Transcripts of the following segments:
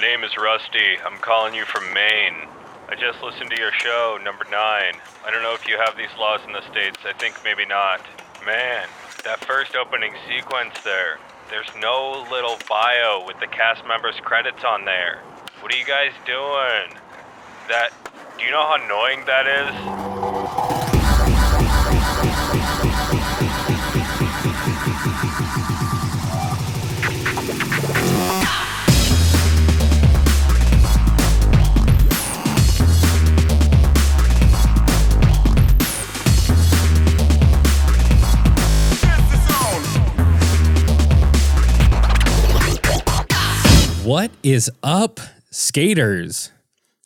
My name is Rusty. I'm calling you from Maine. I just listened to your show, number 9. I don't know if you have these laws in the States. I think maybe not. Man, that first opening sequence there. There's no little bio with the cast members' credits on there. What are you guys doing? That, do you know how annoying that is? What is up, skaters?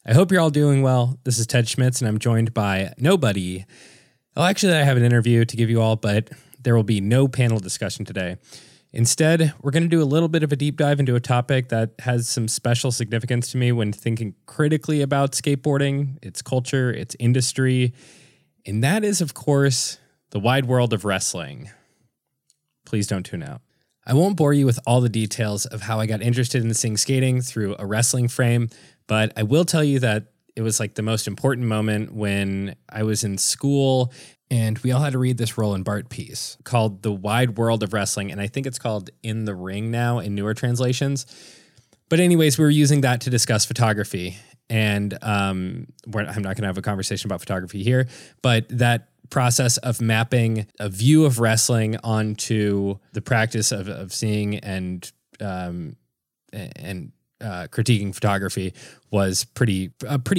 I hope you're all doing well. This is Ted Schmitz, and I'm joined by nobody. Well, actually, I have an interview to give you all, but there will be no panel discussion today. Instead, we're going to do a little bit of a deep dive into a topic that has some special significance to me when thinking critically about skateboarding, its culture, its industry, and that is, of course, the wide world of wrestling. Please don't tune out. I won't bore you with all the details of how I got interested in seeing skating through a wrestling frame, but I will tell you that it was like the most important moment when I was in school and we all had to read this Roland Barthes piece called The Wide World of Wrestling, and I think it's called In the Ring now in newer translations. But anyways, we were using that to discuss photography, and I'm not going to have a conversation about photography here, but that process of mapping a view of wrestling onto the practice of seeing and critiquing photography was pretty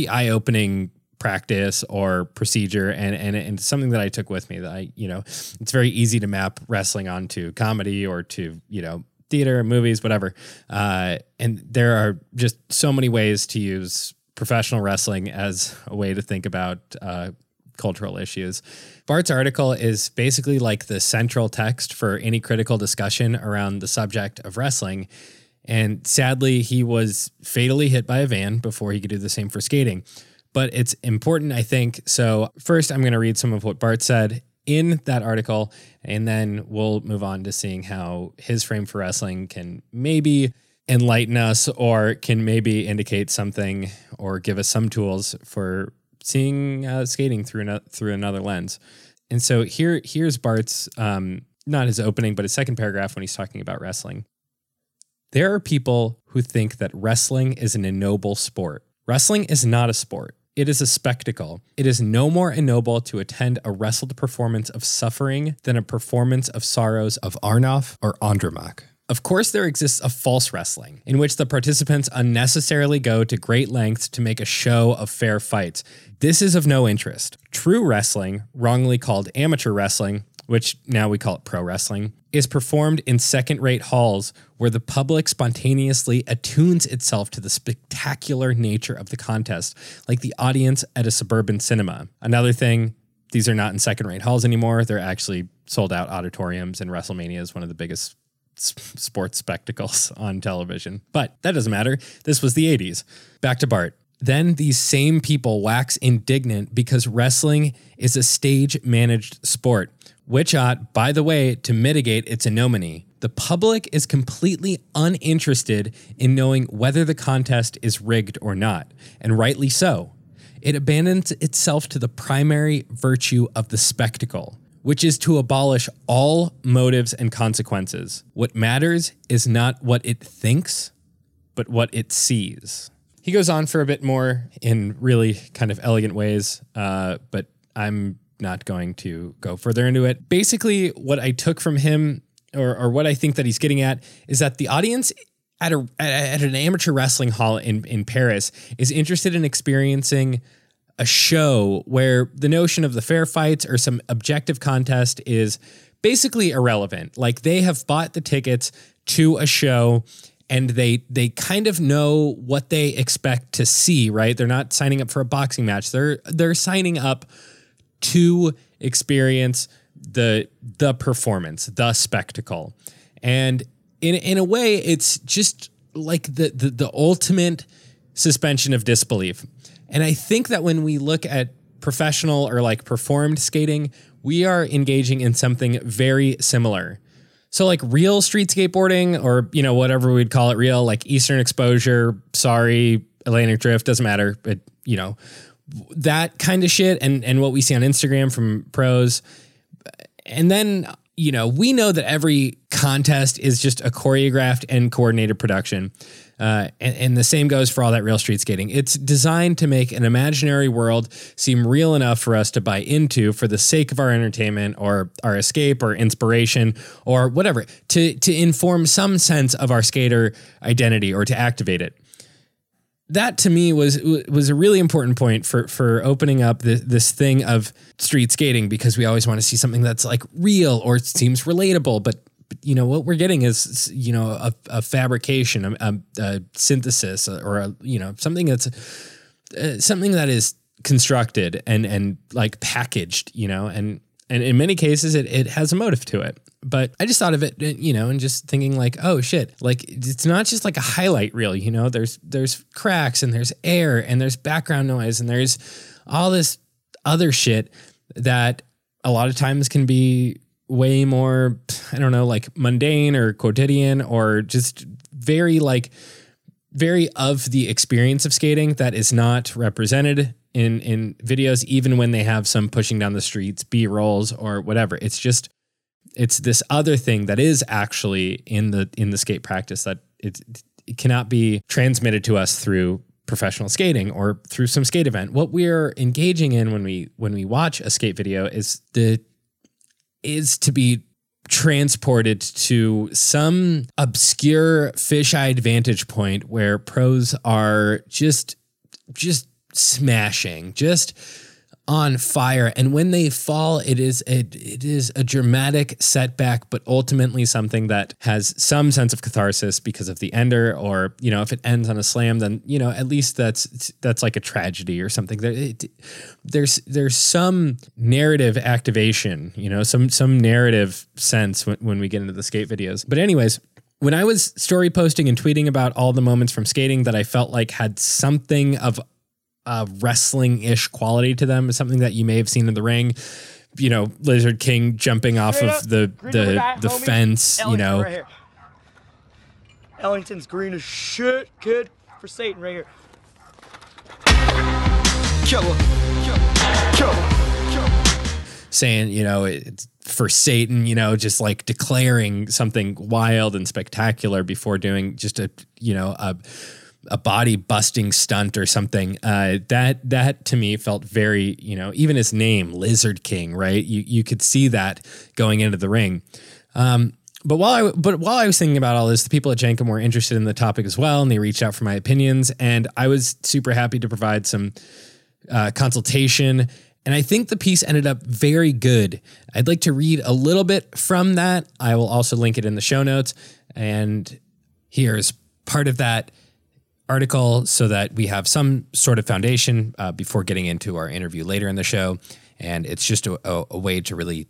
eye-opening practice or procedure, and something that I took with me. That I, you know, it's very easy to map wrestling onto comedy or to, you know, theater, movies, whatever. And there are just so many ways to use professional wrestling as a way to think about cultural issues. Bart's article is basically like the central text for any critical discussion around the subject of wrestling. And sadly, he was fatally hit by a van before he could do the same for skating. But it's important, I think. So first, I'm going to read some of what Bart said in that article, and then we'll move on to seeing how his frame for wrestling can maybe enlighten us or can maybe indicate something or give us some tools for seeing skating through another lens. And so here's Bart's, not his opening, but his second paragraph when he's talking about wrestling. There are people who think that wrestling is an ignoble sport. Wrestling is not a sport. It is a spectacle. It is no more ignoble to attend a wrestled performance of suffering than a performance of sorrows of Arnoff or Andromach. Of course, there exists a false wrestling in which the participants unnecessarily go to great lengths to make a show of fair fights. This is of no interest. True wrestling, wrongly called amateur wrestling, which now we call it pro wrestling, is performed in second-rate halls where the public spontaneously attunes itself to the spectacular nature of the contest, like the audience at a suburban cinema. Another thing, these are not in second-rate halls anymore. They're actually sold-out auditoriums, and WrestleMania is one of the biggest sports spectacles on television. But that doesn't matter. This was the 80s. Back to Bart. Then these same people wax indignant because wrestling is a stage-managed sport, which ought, by the way, to mitigate its ignominy. The public is completely uninterested in knowing whether the contest is rigged or not, and rightly so. It abandons itself to the primary virtue of the spectacle, which is to abolish all motives and consequences. What matters is not what it thinks, but what it sees. He goes on for a bit more in really kind of elegant ways, but I'm not going to go further into it. Basically, what I took from him, or what I think that he's getting at, is that the audience at an amateur wrestling hall in Paris is interested in experiencing a show where the notion of the fair fights or some objective contest is basically irrelevant. Like, they have bought the tickets to a show and they kind of know what they expect to see, right? They're not signing up for a boxing match. They're signing up to experience the performance, the spectacle. And in a way, it's just like the ultimate suspension of disbelief. And I think that when we look at professional or like performed skating, we are engaging in something very similar. So like real street skateboarding, or, you know, whatever we'd call it real, like Eastern Exposure, sorry, Atlantic Drift, doesn't matter. But, you know, that kind of shit and what we see on Instagram from pros. And then, you know, we know that every contest is just a choreographed and coordinated production. And the same goes for all that real street skating. It's designed to make an imaginary world seem real enough for us to buy into for the sake of our entertainment or our escape or inspiration or whatever, to inform some sense of our skater identity or to activate it. That to me was a really important point for opening up this thing of street skating, because we always want to see something that's like real or seems relatable, but you know, what we're getting is, you know, a fabrication, a synthesis, or a, you know, something that's something that is constructed and like packaged, you know, and in many cases it has a motive to it. But I just thought of it, you know, and just thinking like, oh shit, like it's not just like a highlight reel, you know, there's cracks and there's air and there's background noise and there's all this other shit that a lot of times can be way more, I don't know, like mundane or quotidian or just very of the experience of skating that is not represented in videos, even when they have some pushing down the streets, B-rolls or whatever. It's this other thing that is actually in the skate practice that it cannot be transmitted to us through professional skating or through some skate event. What we're engaging in when we watch a skate video is to be transported to some obscure fisheye vantage point where pros are just smashing, just on fire, and when they fall, it is a dramatic setback, but ultimately something that has some sense of catharsis because of the ender, or, you know, if it ends on a slam, then, you know, at least that's like a tragedy or something. There's some narrative activation, you know, some narrative sense when we get into the skate videos. But anyways, when I was story posting and tweeting about all the moments from skating that I felt like had something of a wrestling-ish quality to them, is something that you may have seen in the ring, you know, Lizard King jumping off of the fence, you know. Right here. Ellington's green as shit, kid, for Satan right here. Killer, killer, killer. Saying, you know, it's for Satan, you know, just like declaring something wild and spectacular before doing just a, you know, a body busting stunt or something. That to me felt very, you know, even his name, Lizard King, right? You could see that going into the ring. But while I was thinking about all this, the people at Jankem were interested in the topic as well, and they reached out for my opinions, and I was super happy to provide some consultation. And I think the piece ended up very good. I'd like to read a little bit from that. I will also link it in the show notes, and here's part of that article so that we have some sort of foundation before getting into our interview later in the show. And it's just a way to really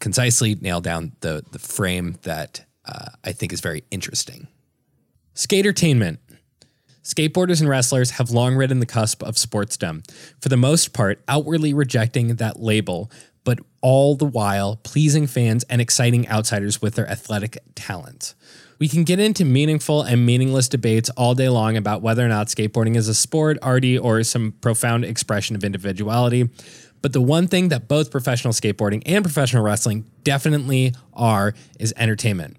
concisely nail down the frame that I think is very interesting. Skatertainment. Skateboarders and wrestlers have long ridden the cusp of sportsdom, for the most part outwardly rejecting that label, but all the while pleasing fans and exciting outsiders with their athletic talent. We can get into meaningful and meaningless debates all day long about whether or not skateboarding is a sport, arty, or some profound expression of individuality. But the one thing that both professional skateboarding and professional wrestling definitely are is entertainment.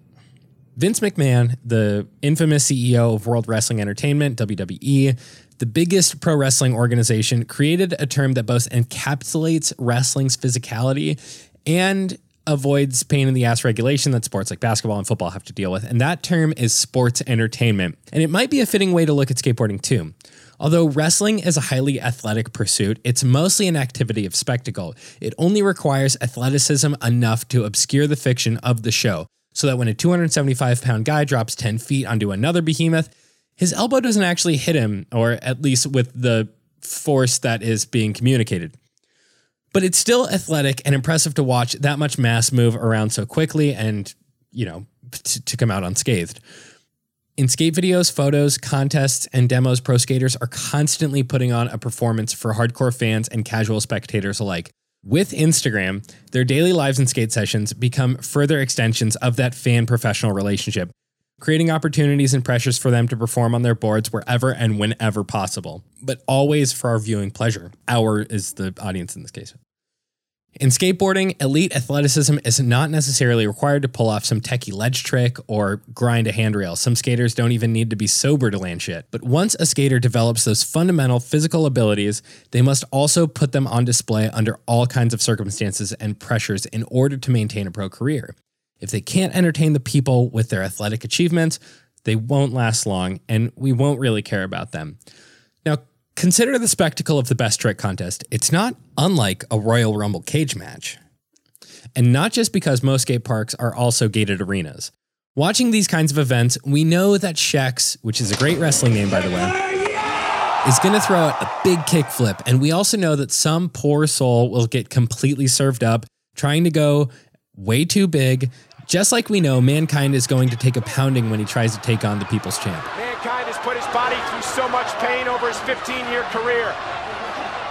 Vince McMahon, the infamous CEO of World Wrestling Entertainment, WWE, the biggest pro wrestling organization, created a term that both encapsulates wrestling's physicality and avoids pain in the ass regulation that sports like basketball and football have to deal with. And that term is sports entertainment. And it might be a fitting way to look at skateboarding too. Although wrestling is a highly athletic pursuit, it's mostly an activity of spectacle. It only requires athleticism enough to obscure the fiction of the show, so that when a 275-pound guy drops 10 feet onto another behemoth, his elbow doesn't actually hit him, or at least with the force that is being communicated. But it's still athletic and impressive to watch that much mass move around so quickly and, you know, to come out unscathed. In skate videos, photos, contests, and demos, pro skaters are constantly putting on a performance for hardcore fans and casual spectators alike. With Instagram, their daily lives and skate sessions become further extensions of that fan-professional relationship, creating opportunities and pressures for them to perform on their boards wherever and whenever possible, but always for our viewing pleasure. Our is the audience in this case. In skateboarding, elite athleticism is not necessarily required to pull off some techie ledge trick or grind a handrail. Some skaters don't even need to be sober to land shit. But once a skater develops those fundamental physical abilities, they must also put them on display under all kinds of circumstances and pressures in order to maintain a pro career. If they can't entertain the people with their athletic achievements, they won't last long, and we won't really care about them. Now, consider the spectacle of the best trick contest. It's not unlike a Royal Rumble cage match. And not just because most skate parks are also gated arenas. Watching these kinds of events, we know that Shex, which is a great wrestling name, by the way, is going to throw out a big kickflip. And we also know that some poor soul will get completely served up, trying to go way too big, just like we know Mankind is going to take a pounding when he tries to take on the People's Champ. Mankind has put his body through so much pain over his 15-year career.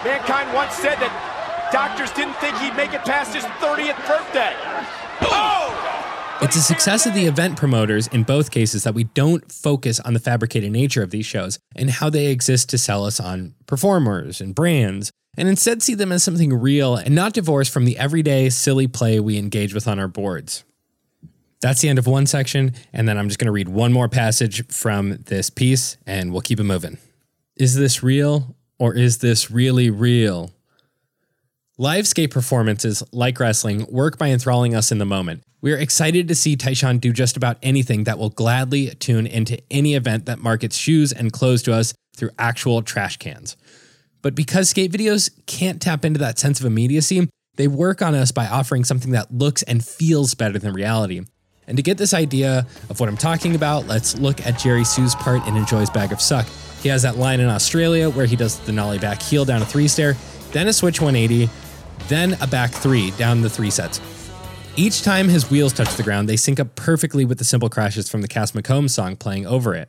Mankind once said that doctors didn't think he'd make it past his 30th birthday. Oh! It's a success of the event promoters in both cases that we don't focus on the fabricated nature of these shows and how they exist to sell us on performers and brands, and instead see them as something real and not divorced from the everyday silly play we engage with on our boards. That's the end of one section, and then I'm just going to read one more passage from this piece, and we'll keep it moving. Is this real, or is this really real? Live skate performances, like wrestling, work by enthralling us in the moment. We are excited to see Tyshawn do just about anything that will gladly tune into any event that markets shoes and clothes to us through actual trash cans. But because skate videos can't tap into that sense of immediacy, they work on us by offering something that looks and feels better than reality. And to get this idea of what I'm talking about, let's look at Jerry Sue's part in Enjoy's Bag of Suck. He has that line in Australia where he does the nollie back heel down a three stair, then a switch 180, then a back three down the three sets. Each time his wheels touch the ground, they sync up perfectly with the simple crashes from the Cass McCombs song playing over it.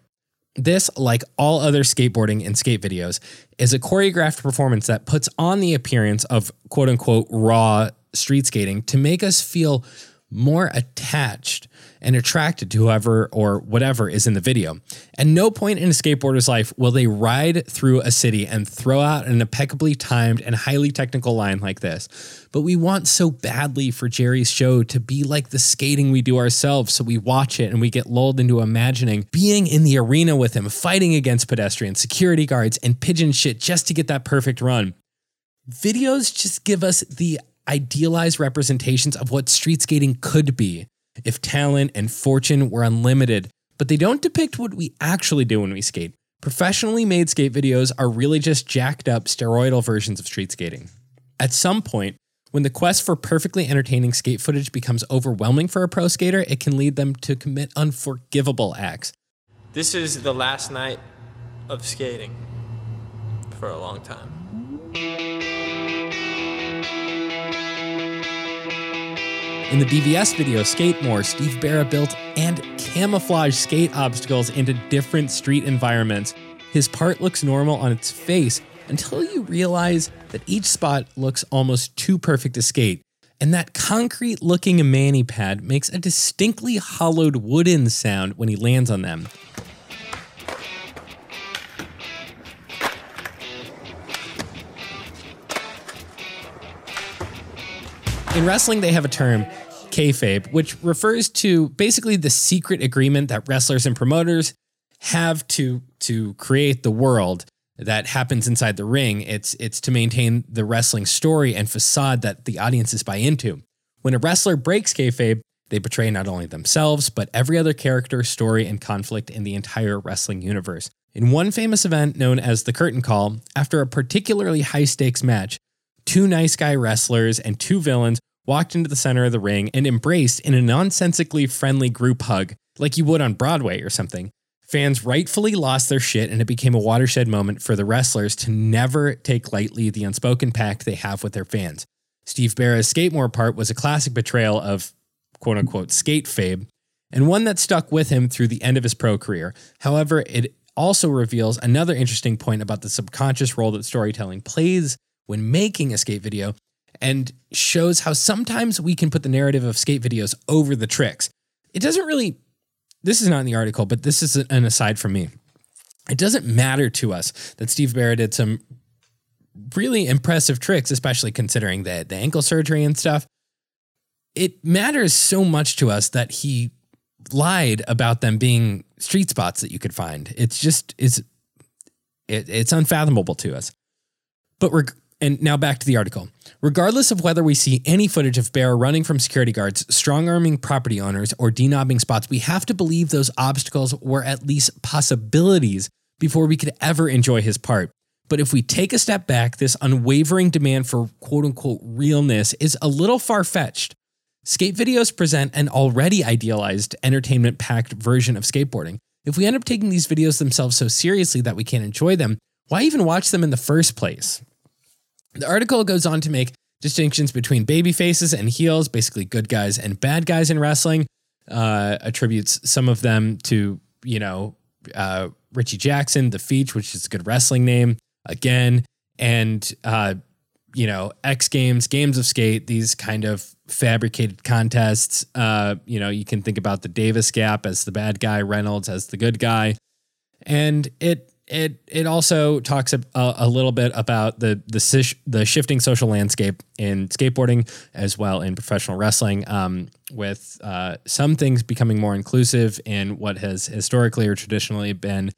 This, like all other skateboarding and skate videos, is a choreographed performance that puts on the appearance of quote-unquote raw street skating to make us feel more attached and attracted to whoever or whatever is in the video. At no point in a skateboarder's life will they ride through a city and throw out an impeccably timed and highly technical line like this. But we want so badly for Jerry's show to be like the skating we do ourselves, so we watch it and we get lulled into imagining being in the arena with him, fighting against pedestrians, security guards, and pigeon shit just to get that perfect run. Videos just give us the idealized representations of what street skating could be if talent and fortune were unlimited, but they don't depict what we actually do when we skate. Professionally made skate videos are really just jacked up steroidal versions of street skating. At some point, when the quest for perfectly entertaining skate footage becomes overwhelming for a pro skater, it can lead them to commit unforgivable acts. This is the last night of skating for a long time. In the DVS video, Skate More, Steve Barra built and camouflaged skate obstacles into different street environments. His part looks normal on its face until you realize that each spot looks almost too perfect to skate, and that concrete-looking mani pad makes a distinctly hollowed wooden sound when he lands on them. In wrestling, they have a term, kayfabe, which refers to basically the secret agreement that wrestlers and promoters have to create the world that happens inside the ring. It's to maintain the wrestling story and facade that the audiences buy into. When a wrestler breaks kayfabe, they betray not only themselves, but every other character, story, and conflict in the entire wrestling universe. In one famous event known as the Curtain Call, after a particularly high-stakes match, two nice guy wrestlers and two villains walked into the center of the ring and embraced in a nonsensically friendly group hug, like you would on Broadway or something. Fans rightfully lost their shit, and it became a watershed moment for the wrestlers to never take lightly the unspoken pact they have with their fans. Steve Barra's Skatemore part was a classic betrayal of quote-unquote skate fabe, and one that stuck with him through the end of his pro career. However, it also reveals another interesting point about the subconscious role that storytelling plays when making a skate video, and shows how sometimes we can put the narrative of skate videos over the tricks. It doesn't really, this is not in the article, but this is an aside from me. It doesn't matter to us that Steve Barrett did some really impressive tricks, especially considering the ankle surgery and stuff. It matters so much to us that he lied about them being street spots that you could find. It's just, it's unfathomable to us. But we're, and now back to the article. Regardless of whether we see any footage of Bear running from security guards, strong-arming property owners, or denobbing spots, we have to believe those obstacles were at least possibilities before we could ever enjoy his part. But if we take a step back, this unwavering demand for quote-unquote realness is a little far-fetched. Skate videos present an already idealized, entertainment-packed version of skateboarding. If we end up taking these videos themselves so seriously that we can't enjoy them, why even watch them in the first place? The article goes on to make distinctions between baby faces and heels, basically good guys and bad guys in wrestling, attributes some of them to, Richie Jackson, The Feach, which is a good wrestling name, again, and, X Games, Games of Skate, these kind of fabricated contests. You can think about the Davis Gap as the bad guy, Reynolds as the good guy, and It also talks a little bit about the shifting social landscape in skateboarding as well in professional wrestling, with some things becoming more inclusive in what has historically or traditionally been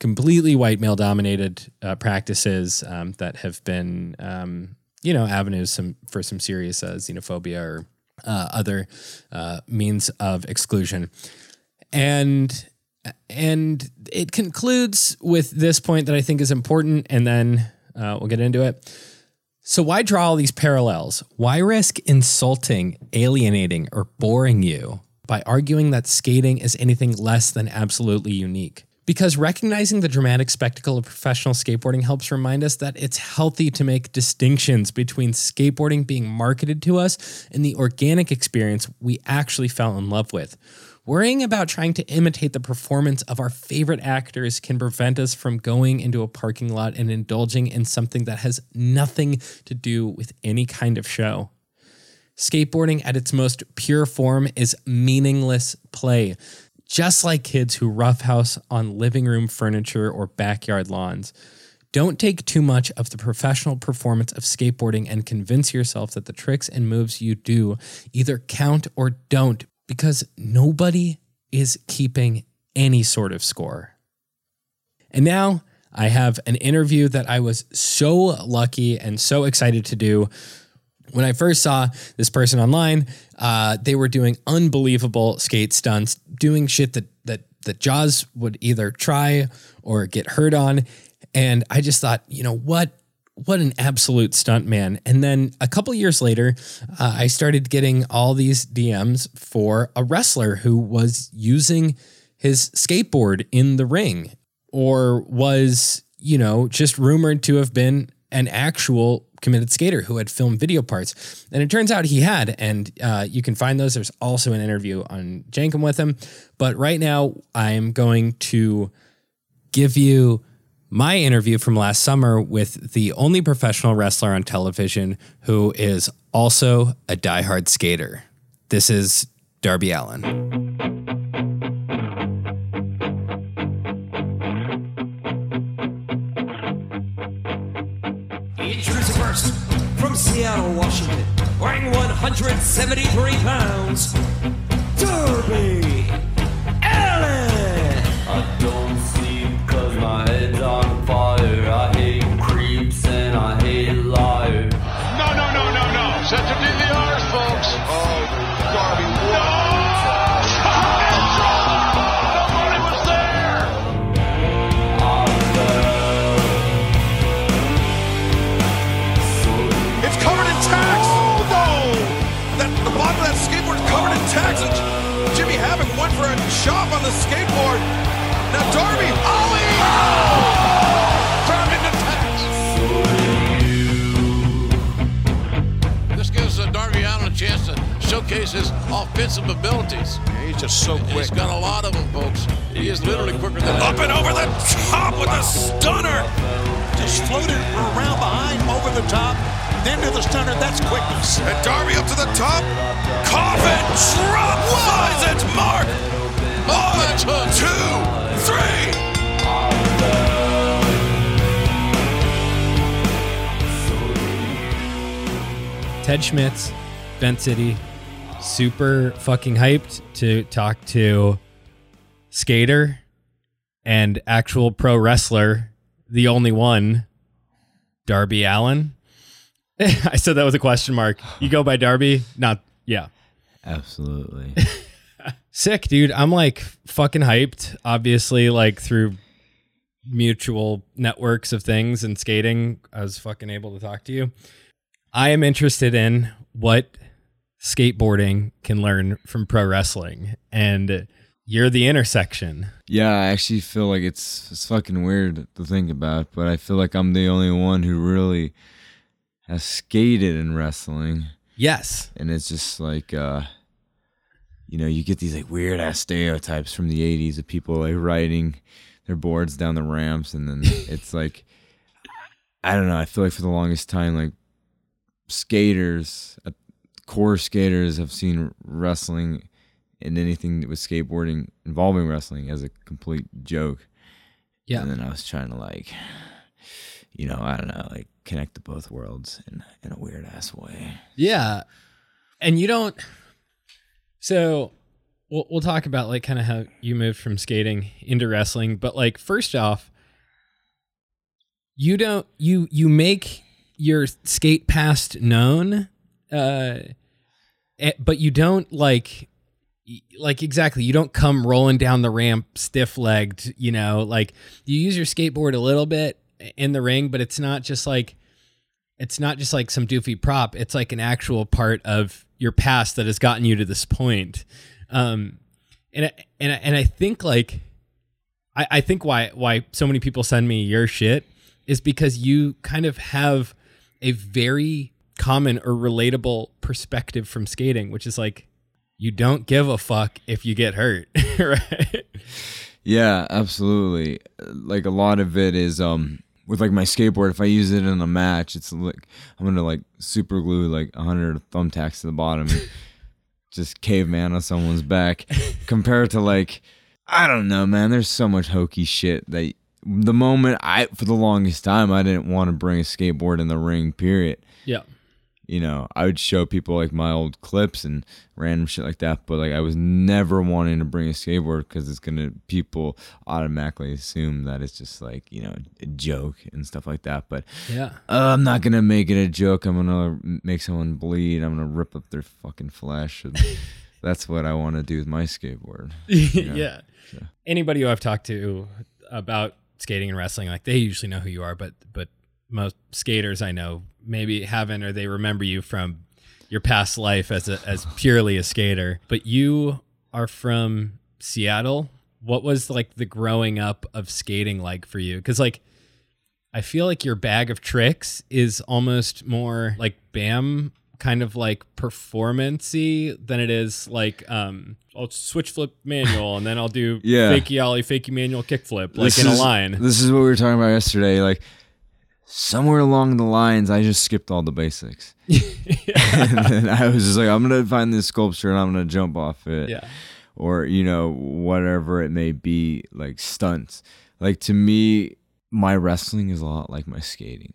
completely white male dominated practices that have been avenues for some serious xenophobia or other means of exclusion. And it concludes with this point that I think is important, and then we'll get into it. So why draw all these parallels? Why risk insulting, alienating, or boring you by arguing that skating is anything less than absolutely unique? Because recognizing the dramatic spectacle of professional skateboarding helps remind us that it's healthy to make distinctions between skateboarding being marketed to us and the organic experience we actually fell in love with. Worrying about trying to imitate the performance of our favorite actors can prevent us from going into a parking lot and indulging in something that has nothing to do with any kind of show. Skateboarding at its most pure form is meaningless play, just like kids who roughhouse on living room furniture or backyard lawns. Don't take too much of the professional performance of skateboarding and convince yourself that the tricks and moves you do either count or don't, because nobody is keeping any sort of score. And now I have an interview that I was so lucky and so excited to do. When I first saw this person online, they were doing unbelievable skate stunts, doing shit that Jaws would either try or get hurt on. And I just thought, what an absolute stuntman. And then a couple years later, I started getting all these DMs for a wrestler who was using his skateboard in the ring or was, just rumored to have been an actual committed skater who had filmed video parts. And it turns out he had, and you can find those. There's also an interview on Jankem with him. But right now I'm going to give you my interview from last summer with the only professional wrestler on television who is also a diehard skater. This is Darby Allin. Introducing first, from Seattle, Washington, weighing 173 pounds, Darby Allin. I don't sleep because my head's on fire. I hate creeps and I hate liars. No. Set to be the honors, folks. Oh, Darby. No! The money was there! It's covered in tax! Oh, no! The bottom of that skateboard's covered in tax. Jimmy Havoc went for a chop on the skateboard. Now Darby Allin, dropped into tax. This gives Darby Allin a chance to showcase his offensive abilities. Yeah, he's just so quick. He's got a lot of them, folks. He is literally quicker than up and over the top with a stunner. Just floated around behind, over the top. and then to the stunner. That's quickness. And Darby up to the top. Coffin drop finds its mark. 1, 2, 3. Ted Schmitz, Vent City, super fucking hyped to talk to skater and actual pro wrestler, the only one, Darby Allin. I said that was a question mark. You go by Darby? Not, yeah. Absolutely. Sick, dude. I'm like fucking hyped, obviously, like through mutual networks of things and skating. I was fucking able to talk to you. I am interested in what skateboarding can learn from pro wrestling, and you're the intersection. Yeah, I actually feel like it's fucking weird to think about, but I feel like I'm the only one who really has skated in wrestling. Yes. And it's just like, you know, you get these like weird ass stereotypes from the 80s of people like riding their boards down the ramps, and then it's like, I don't know, I feel like for the longest time, like, skaters, core skaters, have seen wrestling and anything with skateboarding involving wrestling as a complete joke. Yeah. And then I was trying to, like, you know, I don't know, like connect to both worlds in a weird ass way. Yeah. And you don't, so we'll talk about like kind of how you moved from skating into wrestling, but like first off, you make your skate past known, but you don't like exactly, you don't come rolling down the ramp stiff-legged, you know, like you use your skateboard a little bit in the ring, but it's not just like some doofy prop. It's like an actual part of your past that has gotten you to this point. And I think like, I think why so many people send me your shit is because you kind of have a very common or relatable perspective from skating, which is like, you don't give a fuck if you get hurt, right? Yeah, absolutely. Like a lot of it is with like my skateboard, if I use it in a match, it's like, I'm going to like super glue like 100 thumbtacks to the bottom, just caveman on someone's back compared to like, I don't know, man, there's so much hokey shit that the moment for the longest time, I didn't want to bring a skateboard in the ring, period. Yeah. You know, I would show people like my old clips and random shit like that, but like I was never wanting to bring a skateboard because it's gonna, people automatically assume that it's just like, you know, a joke and stuff like that. But yeah, I'm not gonna make it a joke. I'm gonna make someone bleed. I'm gonna rip up their fucking flesh. And that's what I want to do with my skateboard. You know? Yeah. So. Anybody who I've talked to about skating and wrestling, like they usually know who you are, but most skaters I know maybe haven't, or they remember you from your past life as purely a skater. But you are from Seattle. What was like the growing up of skating like for you? Because like I feel like your bag of tricks is almost more like Bam kind of like performance-y than it is like I'll switch flip manual and then I'll do fakey ollie, fakey manual kickflip, like in a line. This is what we were talking about yesterday. Like somewhere along the lines, I just skipped all the basics. And then I was just like, I'm going to find this sculpture and I'm going to jump off it. Yeah. Or, you know, whatever it may be, like stunts. Like to me, my wrestling is a lot like my skating.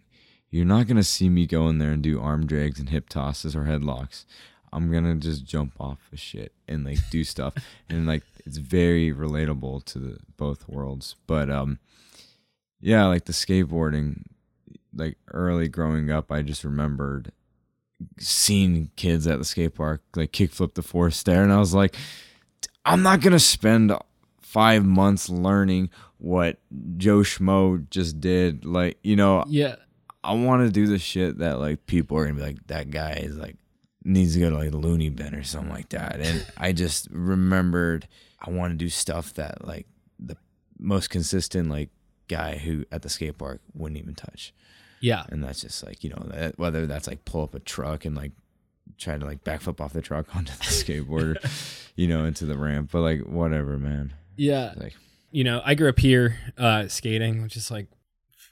You're not going to see me go in there and do arm drags and hip tosses or headlocks. I'm going to just jump off of shit and like do stuff. And like, it's very relatable to both worlds. But yeah, like the skateboarding, like early growing up, I just remembered seeing kids at the skate park, like kickflip the fourth stair. And I was like, I'm not going to spend 5 months learning what Joe Schmo just did. Like, you know, yeah, I want to do the shit that like people are going to be like, that guy is like, needs to go to like the loony bin or something like that. And I just remembered I want to do stuff that like the most consistent like guy who at the skate park wouldn't even touch. Yeah. And that's just like, you know, that, whether that's like pull up a truck and like try to like backflip off the truck onto the skateboard, you know, into the ramp, but like whatever, man. Yeah. Like, you know, I grew up here skating, which is like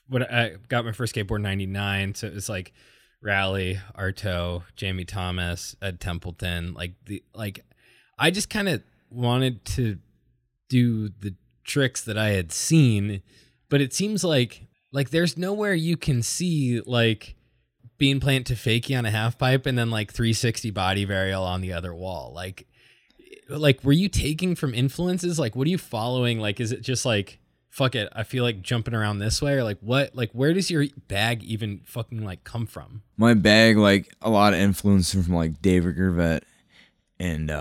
what I got my first skateboard in 99. So it was like Rally, Arto, Jamie Thomas, Ed Templeton. I just kind of wanted to do the tricks that I had seen, but it seems like there's nowhere you can see like bean plant to fakie on a half pipe and then like 360 body varial on the other wall. Like were you taking from influences? Like, what are you following? Like, is it just like, fuck it, I feel like jumping around this way, or like what? Like, where does your bag even fucking like come from? My bag, like a lot of influence from like David Gervais, and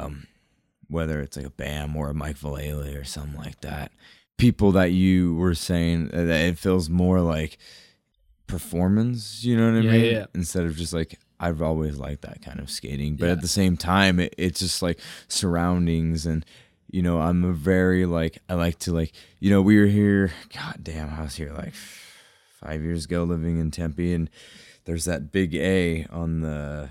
whether it's like a Bam or a Mike Vallely or something like that. People that you were saying that it feels more like performance, you know what I mean? Yeah. Instead of just like, I've always liked that kind of skating, but at the same time, it's just like surroundings and. You know, I'm a very, like, I like to, like, you know, we were here, goddamn, I was here, like, 5 years ago living in Tempe, and there's that big A on the...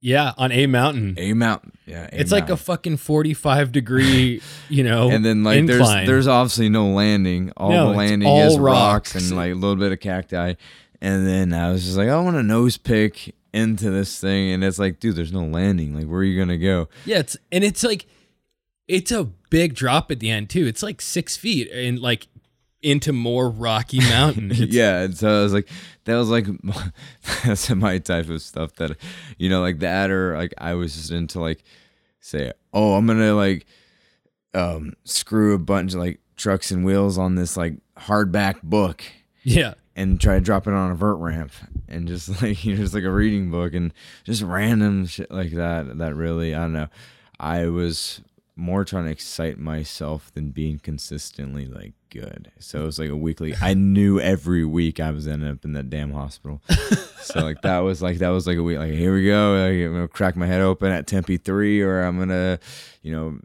Yeah, on A Mountain. A Mountain, yeah. It's like a fucking 45-degree, you know, and then, like, incline. There's obviously no landing. The landing is rocks and, like, a little bit of cacti. And then I was just like, I want to nose pick into this thing. And it's like, dude, there's no landing. Like, where are you going to go? Yeah, it's like... It's a big drop at the end too. It's like 6 feet and like into more rocky mountain. Yeah. And so I was like, that was like, that's my type of stuff that, you know, like that, or like, I was just into like, say, oh, I'm going to like, screw a bunch of like trucks and wheels on this like hardback book. Yeah. And try to drop it on a vert ramp and just like, you know, just like a reading book and just random shit like that. That really, I don't know. I was more trying to excite myself than being consistently like good. So it was like a weekly, I knew every week I was ending up in that damn hospital. So like that was like a week, like here we go, like, I'm gonna crack my head open at Tempe 3, or I'm gonna, you know,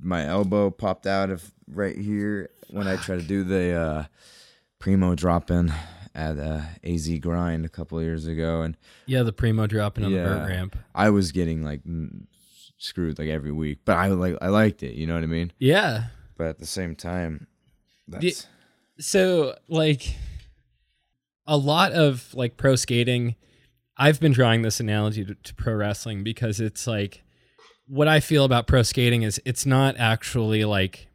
my elbow popped out of right here when I try to do the primo drop in at AZ Grind a couple of years ago. And yeah, the primo drop in on the vert ramp, I was getting like screwed like every week, but I liked it, you know what I mean? Yeah, but at the same time, that's... So like a lot of like pro skating, I've been drawing this analogy to pro wrestling, because it's like what I feel about pro skating is it's not actually like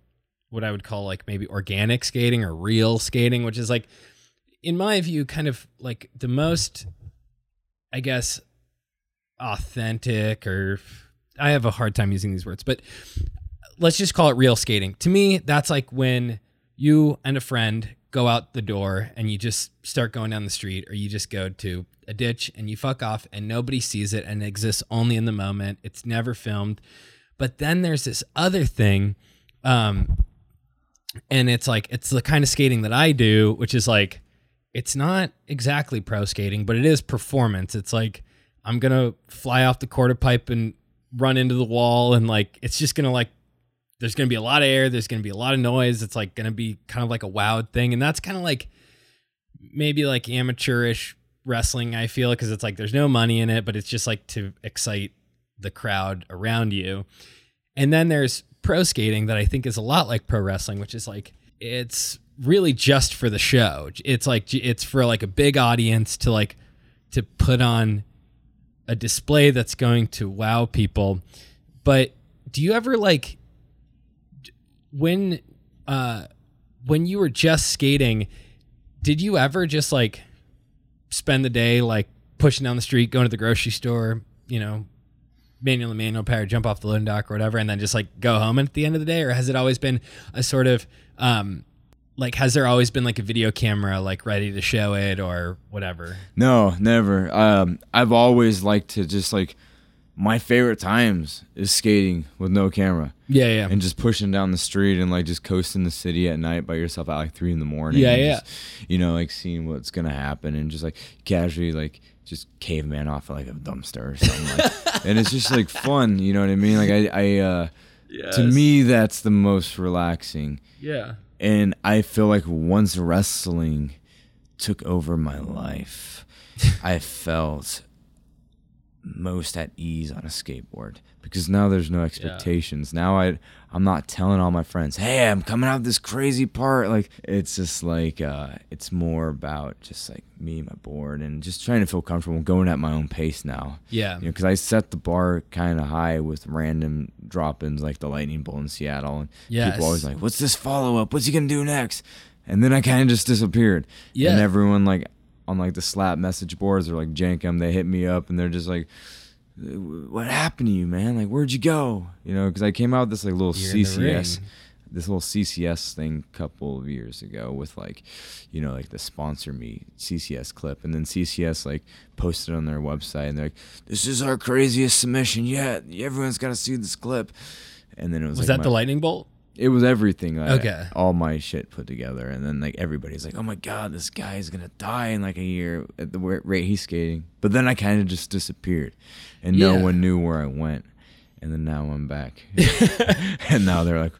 what I would call like maybe organic skating or real skating, which is like, in my view, kind of like the most, I guess, authentic, or I have a hard time using these words, but let's just call it real skating. To me, that's like when you and a friend go out the door and you just start going down the street, or you just go to a ditch and you fuck off and nobody sees it and it exists only in the moment. It's never filmed. But then there's this other thing. And it's like, it's the kind of skating that I do, which is like, it's not exactly pro skating, but it is performance. It's like, I'm going to fly off the quarter pipe and run into the wall, and like it's just gonna, like, there's gonna be a lot of air, there's gonna be a lot of noise, it's like gonna be kind of like a wowed thing. And that's kind of like maybe like amateurish wrestling, I feel, because it's like there's no money in it, but it's just like to excite the crowd around you. And then there's pro skating that I think is a lot like pro wrestling, which is like, it's really just for the show. It's like, it's for like a big audience to like, to put on a display that's going to wow people. But do you ever, like, when you were just skating, did you ever just like spend the day like pushing down the street, going to the grocery store, you know, manual to manual power, jump off the loading dock or whatever, and then just like go home at the end of the day? Or has it always been a sort of like, has there always been like a video camera like ready to show it or whatever? No, never. I've always liked to just like, my favorite times is skating with no camera. Yeah, yeah. And just pushing down the street and like just coasting the city at night by yourself at like 3 a.m. Yeah, yeah. Just, you know, like seeing what's gonna happen and just like casually like just caveman off of like a dumpster or something. Like, and it's just like fun. You know what I mean? Like I yes. To me, that's the most relaxing. Yeah. And I feel like once wrestling took over my life, I felt most at ease on a skateboard, because now there's no expectations. Yeah. Now I'm not telling all my friends, hey, I'm coming out this crazy part. Like, it's just like, it's more about just like me, my board, and just trying to feel comfortable going at my own pace now. Yeah. You know, 'cause I set the bar kind of high with random drop-ins like the lightning bolt in Seattle, and people always like, what's this follow-up? What's he going to do next? And then I kind of just disappeared. Yeah. And everyone, like, on like the slap message boards or like Jankem, they hit me up and they're just like, what happened to you, man? Like, where'd you go? You know, because I came out with this like little CCS thing a couple of years ago with like, you know, like the sponsor me CCS clip, and then CCS like posted on their website and they're like, this is our craziest submission yet, everyone's got to see this clip. And then it was that the lightning bolt. It was everything. Okay. All my shit put together. And then like everybody's like, oh my God, this guy is going to die in like a year at the rate he's skating. But then I kind of just disappeared and no one knew where I went. And then now I'm back. And now they're like,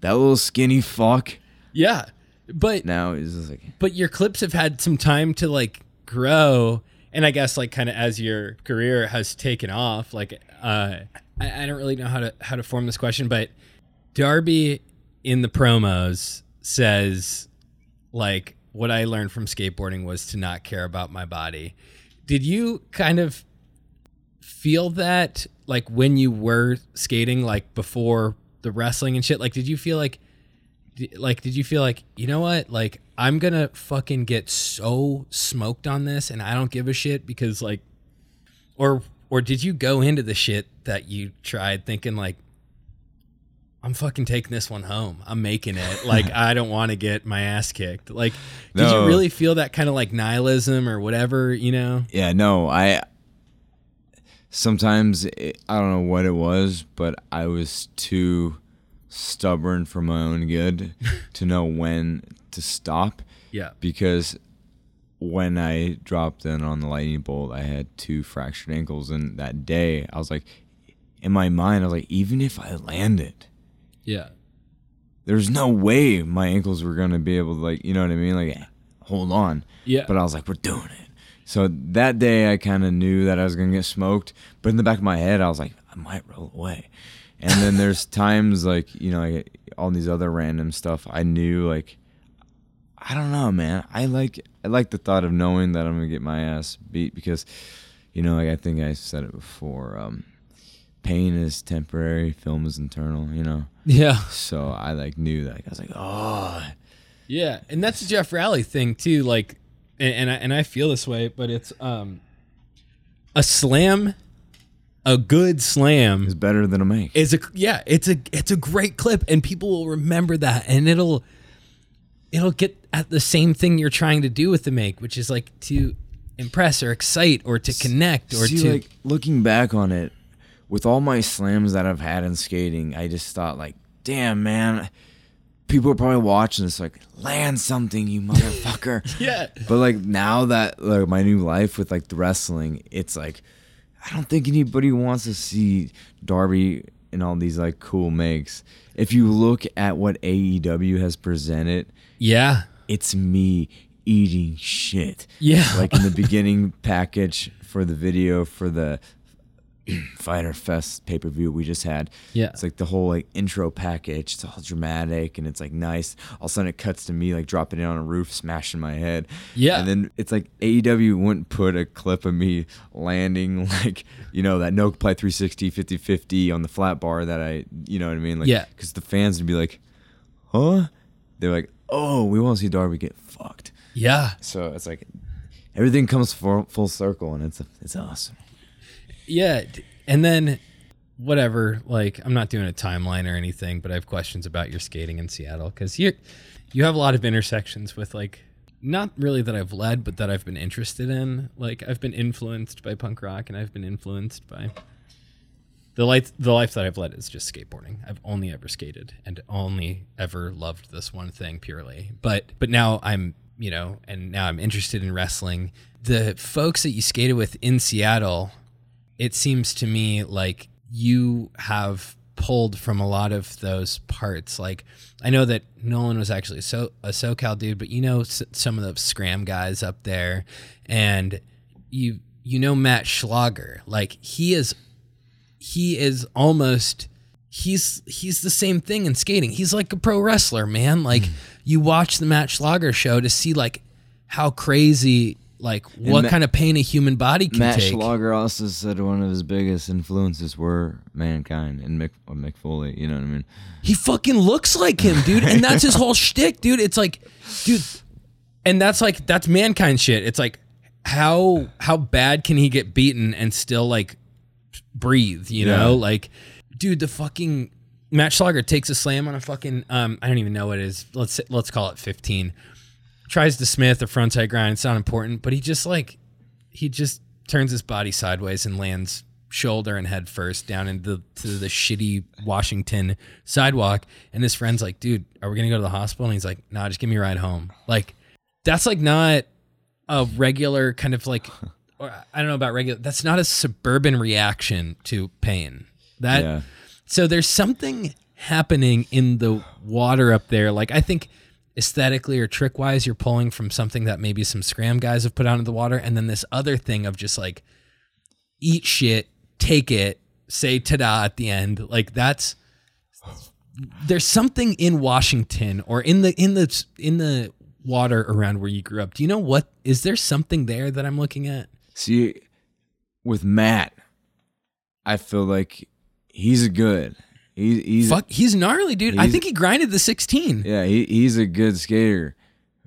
that little skinny fuck. Yeah. But now it's just like, but your clips have had some time to like grow. And I guess like kind of as your career has taken off, like, I don't really know how to form this question, but Darby in the promos says, like, what I learned from skateboarding was to not care about my body. Did you kind of feel that, like, when you were skating, like, before the wrestling and shit? Like, did you feel like, you know what? Like, I'm going to fucking get so smoked on this and I don't give a shit because, like, or did you go into the shit that you tried thinking, like, I'm fucking taking this one home. I'm making it. Like, I don't want to get my ass kicked. Like, did you really feel that kind of like nihilism or whatever, you know? Yeah, no, I don't know what it was, but I was too stubborn for my own good to know when to stop. Yeah. Because when I dropped in on the lightning bolt, I had two fractured ankles. And that day I was like, in my mind, I was like, even if I land it, yeah, there's no way my ankles were going to be able to, like, you know what I mean? Like, hold on. Yeah. But I was like, we're doing it. So that day I kind of knew that I was going to get smoked. But in the back of my head, I was like, I might roll away. And then there's times like, you know, like, all these other random stuff. I knew, like, I don't know, man. I like the thought of knowing that I'm going to get my ass beat because, you know, like, I think I said it before, pain is temporary, film is internal, you know? Yeah. So I like knew that. I was like, oh. Yeah. And that's the Jeff Rally thing too. Like, and I feel this way, but it's a slam, a good slam is better than a make. It's a great clip and people will remember that and it'll get at the same thing you're trying to do with the make, which is like to impress or excite or to connect or to like looking back on it. With all my slams that I've had in skating, I just thought, like, damn, man, people are probably watching this, like, land something, you motherfucker. Yeah. But, like, now that, like, my new life with, like, the wrestling, it's like, I don't think anybody wants to see Darby and all these, like, cool makes. If you look at what AEW has presented, yeah, it's me eating shit. Yeah. Like, in the beginning package for the video for the Fighter Fest pay-per-view we just had. Yeah. It's like the whole like intro package. It's all dramatic and it's like nice. All of a sudden it cuts to me like dropping it on a roof, smashing my head. Yeah. And then it's like AEW wouldn't put a clip of me landing like, you know, that no play 360 50-50 on the flat bar that I, you know what I mean? Like, yeah. Because the fans would be like, huh? They're like, oh, we want to see Darby get fucked. Yeah. So it's like everything comes full circle and it's awesome. Yeah, and then whatever, like, I'm not doing a timeline or anything, but I have questions about your skating in Seattle because you have a lot of intersections with, like, not really that I've led, but that I've been interested in. Like, I've been influenced by punk rock, and I've been influenced by the life that I've led is just skateboarding. I've only ever skated and only ever loved this one thing purely. But now I'm, you know, and now I'm interested in wrestling. The folks that you skated with in Seattle, it seems to me like you have pulled from a lot of those parts. Like, I know that Nolan was actually a SoCal dude, but you know some of those Scram guys up there, and you you know Matt Schlager, like he is almost, he's the same thing in skating. He's like a pro wrestler, man. Like you watch the Matt Schlager show to see like how crazy, like what kind of pain a human body can take. Matt Schlager also said one of his biggest influences were Mankind and Mick Foley. You know what I mean? He fucking looks like him, dude. And that's his whole shtick, dude. It's like, dude, and that's like, that's Mankind shit. It's like, how bad can he get beaten and still like breathe, you know? Like, dude, the fucking Matt Schlager takes a slam on a fucking, I don't even know what it is. Let's call it 15. Tries to Smith or frontside grind. It's not important, but he just turns his body sideways and lands shoulder and head first down to the shitty Washington sidewalk. And his friend's like, dude, are we going to go to the hospital? And he's like, nah, just give me a ride home. Like, that's like not a regular kind of like, or I don't know about regular. That's not a suburban reaction to pain. So there's something happening in the water up there. Like, I think aesthetically or trick wise, you're pulling from something that maybe some scram guys have put out into the water. And then this other thing of just like, eat shit, take it, say ta-da at the end. Like there's something in Washington or in the water around where you grew up. Do you know what? Is there something there that I'm looking at? See, with Matt, I feel like he's good. He's gnarly, dude. I think he grinded the 16. Yeah, he's a good skater,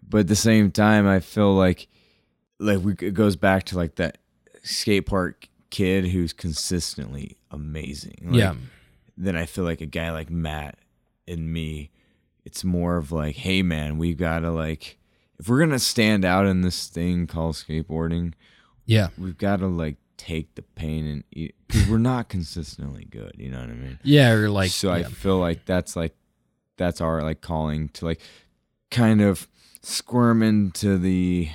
but at the same time, I feel like it goes back to like that skate park kid who's consistently amazing. Like, yeah. Then I feel like a guy like Matt and me. It's more of like, hey man, we've got to like, if we're going to stand out in this thing called skateboarding, yeah, we've got to like take the pain and eat. We're not consistently good. You know what I mean? Yeah. Or like, so yeah. I feel like, that's our like calling to like kind of squirm into the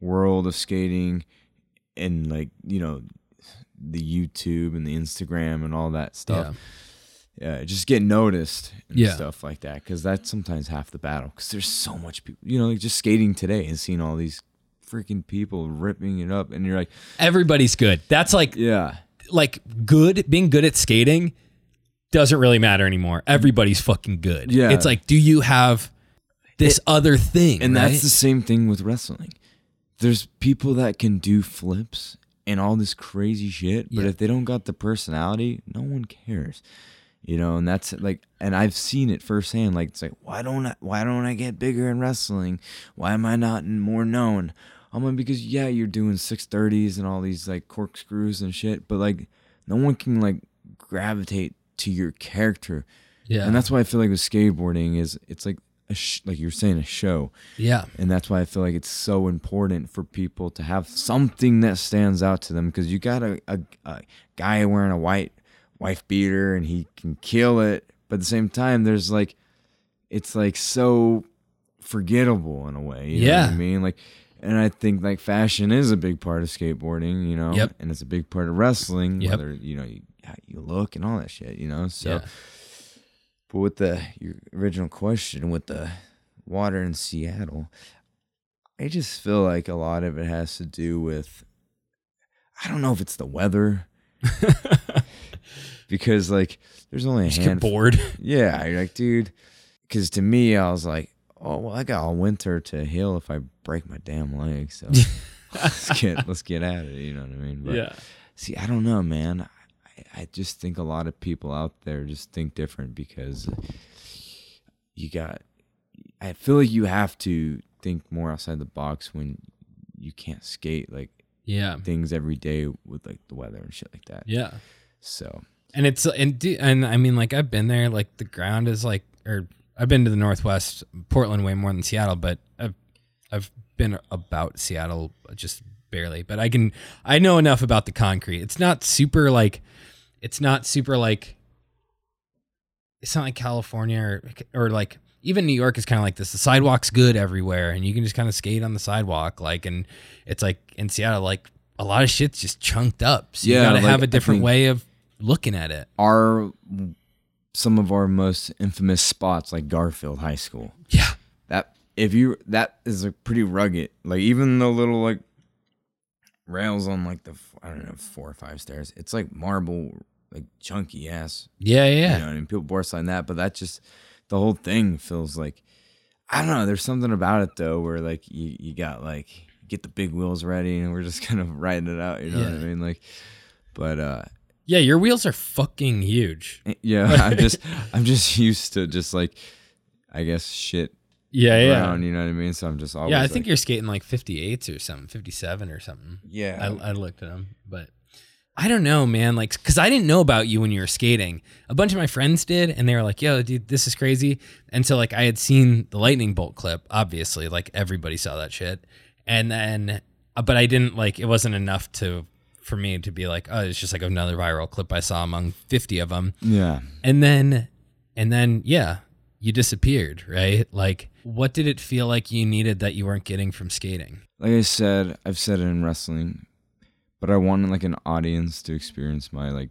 world of skating and like, you know, the YouTube and the Instagram and all that stuff. Yeah. Yeah, just get noticed and stuff like that, because that's sometimes half the battle. Because there's so much people, you know, just skating today and seeing all these freaking people ripping it up, and you're like, everybody's good. That's like, yeah, like good. Being good at skating doesn't really matter anymore. Everybody's fucking good. Yeah, it's like, do you have this other thing? And right? That's the same thing with wrestling. There's people that can do flips and all this crazy shit, but if they don't got the personality, no one cares. You know, and that's like, and I've seen it firsthand. Like, it's like, why don't I get bigger in wrestling? Why am I not more known? I'm like, because you're doing 630s and all these like corkscrews and shit, but like, no one can like gravitate to your character. Yeah, and that's why I feel like with skateboarding is it's like like you're saying, a show. Yeah, and that's why I feel like it's so important for people to have something that stands out to them, because you got a guy wearing a wife beater and he can kill it, but at the same time there's like, it's like so forgettable in a way, you know what I mean? Like, and I think like fashion is a big part of skateboarding, you know. Yep. And it's a big part of wrestling, whether you know how you look and all that shit, you know. So but with your original question with the water in Seattle, I just feel like a lot of it has to do with, I don't know if it's the weather. Because like there's only a handful. Bored. Yeah, you're like, dude. Because to me, I was like, oh well, I got all winter to heal if I break my damn leg. So let's get at it. You know what I mean? But, see, I don't know, man. I just think a lot of people out there just think different, because I feel like you have to think more outside the box when you can't skate like things every day with like the weather and shit like that. Yeah. So, and it's, and I mean, like, I've been there, like the ground is like, or I've been to the Northwest, Portland way more than Seattle, but I've been about Seattle just barely, but I know enough about the concrete. It's not like California or like even New York is kind of like this. The sidewalk's good everywhere and you can just kind of skate on the sidewalk. Like, and it's like in Seattle, like a lot of shit's just chunked up. So you gotta like, have a different way of looking at it. Some of our most infamous spots, like Garfield High School. Yeah. That is like pretty rugged. Like even the little like rails on like the, I don't know, 4 or 5 stairs. It's like marble, like chunky ass. Yeah, yeah. You know, and people borderline that, but that just, the whole thing feels like, I don't know. There's something about it though, where like you got like, get the big wheels ready and we're just kind of riding it out. You know what I mean? Like, but, yeah, your wheels are fucking huge. Yeah, I'm just used to just like, I guess shit. Yeah, around, yeah. You know what I mean? So I'm just always. Yeah, I think like, you're skating like 58s or something, 57 or something. Yeah, I looked at them, but I don't know, man. Like, because I didn't know about you when you were skating. A bunch of my friends did, and they were like, "Yo, dude, this is crazy." And so like I had seen the lightning bolt clip, obviously, like everybody saw that shit, and then, but I didn't like it wasn't enough to. For me to be like, oh, it's just like another viral clip I saw among 50 of them. Yeah. And then, yeah, you disappeared, right? Like, what did it feel like you needed that you weren't getting from skating? Like I said, I've said it in wrestling, but I wanted like an audience to experience my like,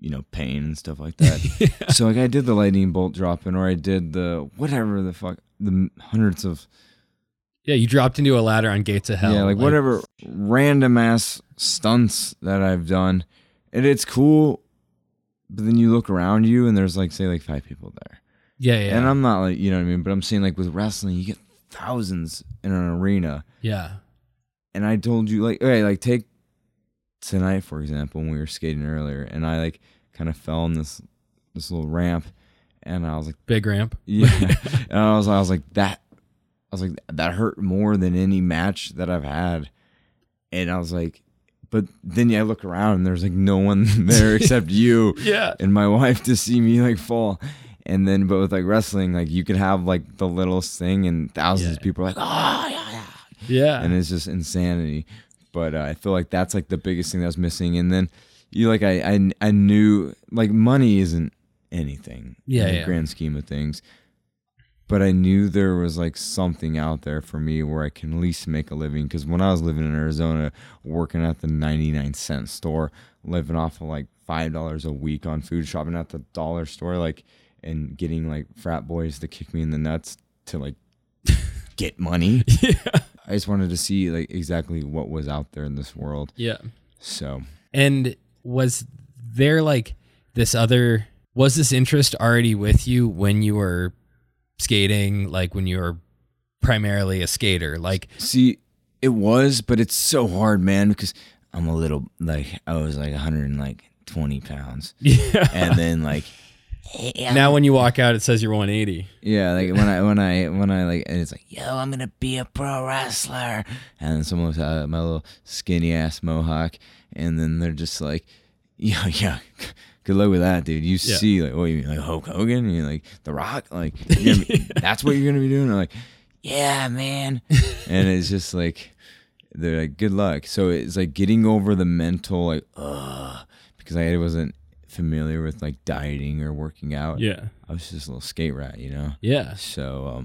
you know, pain and stuff like that. Yeah. So like I did the lightning bolt dropping, or I did the whatever the fuck, the hundreds of. Yeah, you dropped into a ladder on Gates of Hell. Yeah, like whatever random ass stunts that I've done. And it's cool, but then you look around you and there's like, say like 5 people there. Yeah, yeah. And I'm not like, you know what I mean? But I'm saying like with wrestling, you get thousands in an arena. Yeah. And I told you like, okay, like take tonight, for example, when we were skating earlier and I like kind of fell on this little ramp and I was like. Big ramp. Yeah. And I was like that. I was like, that hurt more than any match that I've had. And I was like, but then I look around and there's like no one there except you yeah. and my wife to see me like fall. And then, but with like wrestling, like you could have like the littlest thing and thousands of people are like, oh, yeah. Yeah. And it's just insanity. But I feel like that's like the biggest thing that was missing. And then you like, I knew like money isn't anything in the grand scheme of things. But I knew there was like something out there for me where I can at least make a living. Because when I was living in Arizona, working at the 99-cent store, living off of like $5 a week on food, shopping at the dollar store, like, and getting like frat boys to kick me in the nuts to like get money. Yeah. I just wanted to see like exactly what was out there in this world. Yeah. So. And was there like was this interest already with you when you were skating, like when you were primarily a skater? Like, see, it was, but it's so hard, man, because I'm a little, like, I was like 120 pounds. Yeah. And then like now when you walk out it says you're 180. Yeah, like when I like, and it's like, yo, I'm gonna be a pro wrestler, and then someone looks at my little skinny ass mohawk and then they're just like, yo good luck with that, dude. You see, like, what do you mean, like Hulk Hogan? You like The Rock? Like, that's what you're gonna be doing? I'm like, yeah, man. And it's just like, they're like, good luck. So it's like getting over the mental, like, because I wasn't familiar with like dieting or working out. Yeah, I was just a little skate rat, you know. Yeah. So,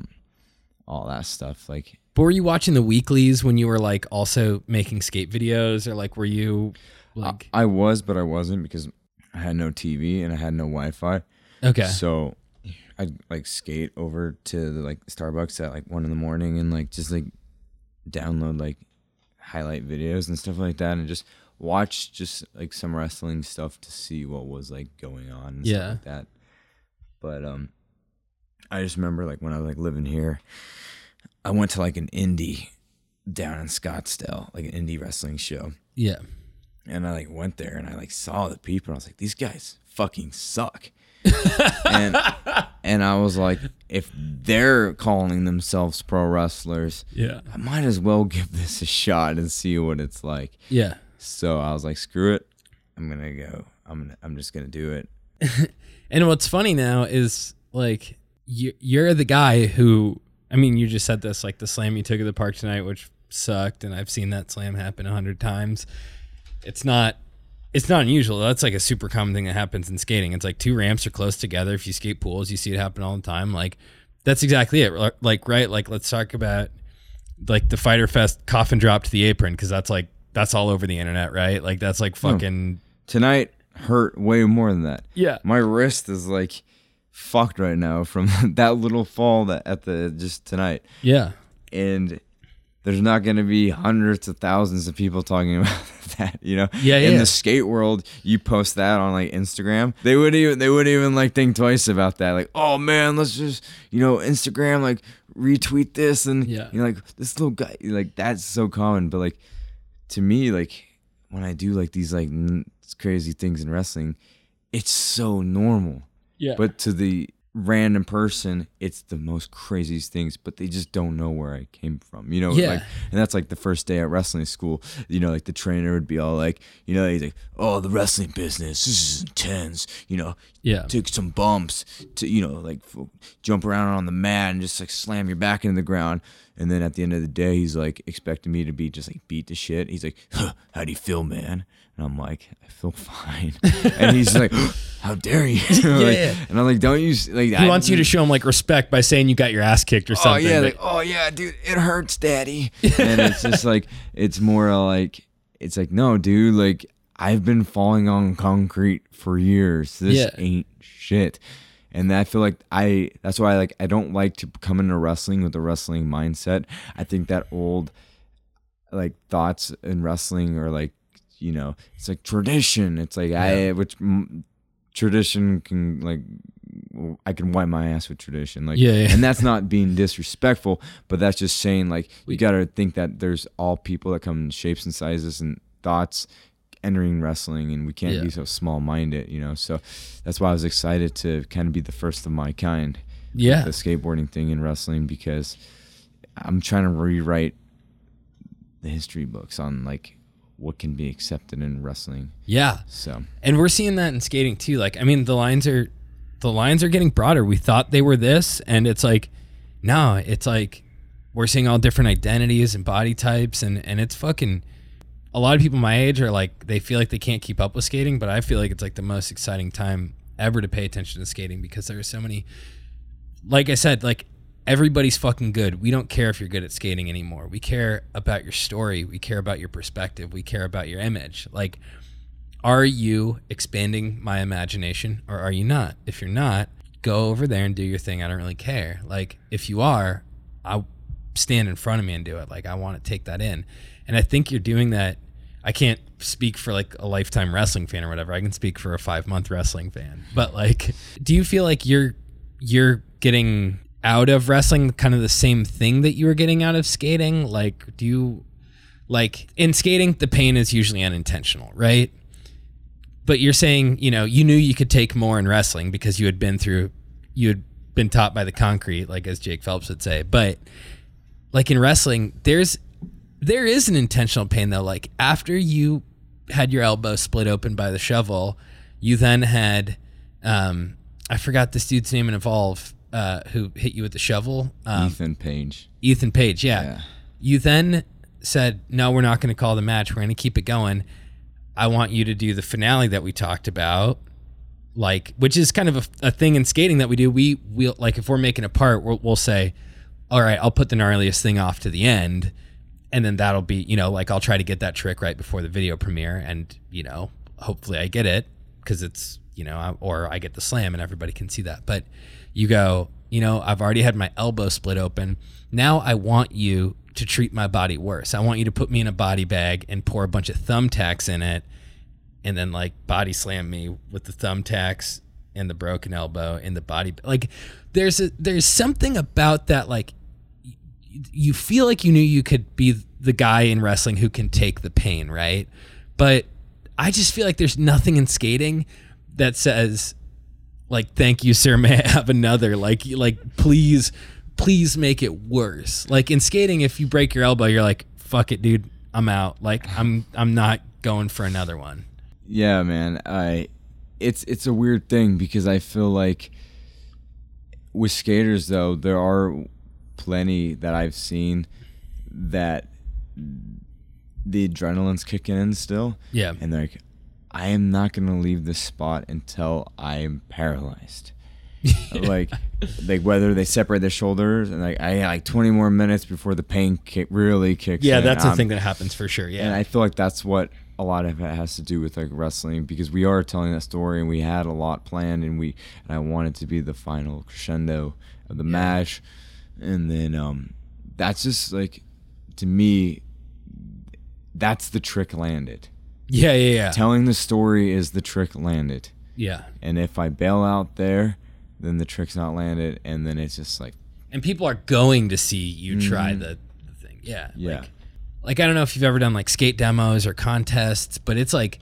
all that stuff, like. But were you watching the weeklies when you were like also making skate videos, or like were you? Like... I was, but I wasn't, because I had no TV and I had no Wi-Fi. Okay. So I'd like skate over to the, like Starbucks at like 1 a.m. and like just like download like highlight videos and stuff like that and just watch just like some wrestling stuff to see what was like going on and stuff like that. But I just remember like when I was like living here, I went to like an indie down in Scottsdale, like an indie wrestling show. Yeah. And I like went there and I like saw the people and I was like, these guys fucking suck. and I was like, if they're calling themselves pro wrestlers, I might as well give this a shot and see what it's like. Yeah. So I was like, screw it. I'm gonna go. I'm just gonna do it. And what's funny now is like you're the guy who, I mean, you just said this, like the slam you took at the park tonight, which sucked, and I've seen that slam happen 100 times. It's not unusual. That's like a super common thing that happens in skating. It's like two ramps are close together. If you skate pools, you see it happen all the time. Like, that's exactly it. Like, right. Like, let's talk about like the Fighter Fest coffin drop to the apron. 'Cause that's like, that's all over the internet. Right. Like that's like fucking tonight hurt way more than that. Yeah. My wrist is like fucked right now from that little fall that at the, just tonight. Yeah. And there's not going to be hundreds of thousands of people talking about that, you know? Yeah, yeah. In the skate world, you post that on like Instagram, they wouldn't even like think twice about that. Like, oh man, let's just, you know, Instagram, like retweet this and yeah. you know, like this little guy, like that's so common. But like to me, like when I do like these like crazy things in wrestling, it's so normal. Yeah. But to the random person, it's the most craziest things, but they just don't know where I came from, you know? Yeah. Like, and that's like the first day at wrestling school, you know, like the trainer would be all like, you know, he's like, oh, the wrestling business, this is intense, you know? Yeah. Take some bumps to, you know, like jump around on the mat and just like slam your back into the ground. And then at the end of the day, he's like expecting me to be just like beat to shit. He's like, huh, how do you feel, man? And I'm like, I feel fine. And he's like, how dare you? Yeah, like, yeah. And I'm like, don't you like? He wants you to show him like respect by saying you got your ass kicked or something. Oh yeah, like, oh yeah, dude, it hurts, daddy. And it's just like, it's more like, it's like, no, dude, like I've been falling on concrete for years. This yeah. ain't shit. And I feel like that's why like I don't like to come into wrestling with a wrestling mindset. I think that old like thoughts in wrestling are like, you know, it's like tradition. It's like yeah. Tradition can like I can wipe my ass with tradition, like, yeah, yeah. And that's not being disrespectful, but that's just saying like we gotta think that there's all people that come in shapes and sizes and thoughts entering wrestling, and we can't yeah. be so small-minded, you know. So that's why I was excited to kind of be the first of my kind. Yeah, with the skateboarding thing in wrestling, because I'm trying to rewrite the history books on like what can be accepted in wrestling. Yeah. So, and we're seeing that in skating too. Like, I mean, the lines are getting broader. We thought they were this, and it's like, no, it's like we're seeing all different identities and body types, and it's fucking. A lot of people my age are like, they feel like they can't keep up with skating, but I feel like it's like the most exciting time ever to pay attention to skating, because there are so many, like I said, like everybody's fucking good. We don't care if you're good at skating anymore. We care about your story. We care about your perspective. We care about your image. Like, are you expanding my imagination or are you not? If you're not, go over there and do your thing. I don't really care. Like, if you are, I'll stand in front of me and do it. Like, I want to take that in. And I think you're doing that. I can't speak for like a lifetime wrestling fan or whatever. I can speak for a 5-month wrestling fan. But like, do you feel like you're getting out of wrestling kind of the same thing that you were getting out of skating? Like, do you, like in skating, the pain is usually unintentional, right? But you're saying, you know, you knew you could take more in wrestling because you had been taught by the concrete, like as Jake Phelps would say. But like in wrestling, there is an intentional pain though. Like after you had your elbow split open by the shovel, you then had, I forgot this dude's name in Evolve, who hit you with the shovel. Ethan Page. Yeah. Yeah. You then said, no, we're not going to call the match. We're going to keep it going. I want you to do the finale that we talked about. Like, which is kind of a thing in skating that we do. We'll like, if we're making a part, we'll say, all right, I'll put the gnarliest thing off to the end. And then that'll be, you know, like I'll try to get that trick right before the video premiere, and, you know, hopefully I get it because it's, you know, or I get the slam and everybody can see that. But you go, you know, I've already had my elbow split open. Now I want you to treat my body worse. I want you to put me in a body bag and pour a bunch of thumbtacks in it and then like body slam me with the thumbtacks and the broken elbow and the body. Like there's something about that, like, you feel like you knew you could be the guy in wrestling who can take the pain, right? But I just feel like there's nothing in skating that says, like, thank you, sir, may I have another? Like please make it worse. Like in skating, if you break your elbow, you're like, fuck it, dude, I'm out. Like I'm not going for another one. Yeah, man. It's a weird thing because I feel like with skaters though, there are plenty that I've seen that the adrenaline's kicking in still. Yeah. And they're like, I am not going to leave this spot until I am paralyzed. like whether they separate their shoulders and like I like 20 more minutes before the pain really kicks in. Yeah, that's a thing that happens for sure. Yeah. And I feel like that's what a lot of it has to do with like wrestling, because we are telling that story and we had a lot planned and I want it to be the final crescendo of the match. And then that's just like to me, that's the trick landed. Yeah, yeah, yeah. Telling the story is the trick landed. Yeah. And if I bail out there, then the trick's not landed, and then it's just like... And people are going to see you try the thing. Yeah. Yeah. Like, I don't know if you've ever done, like, skate demos or contests, but it's like...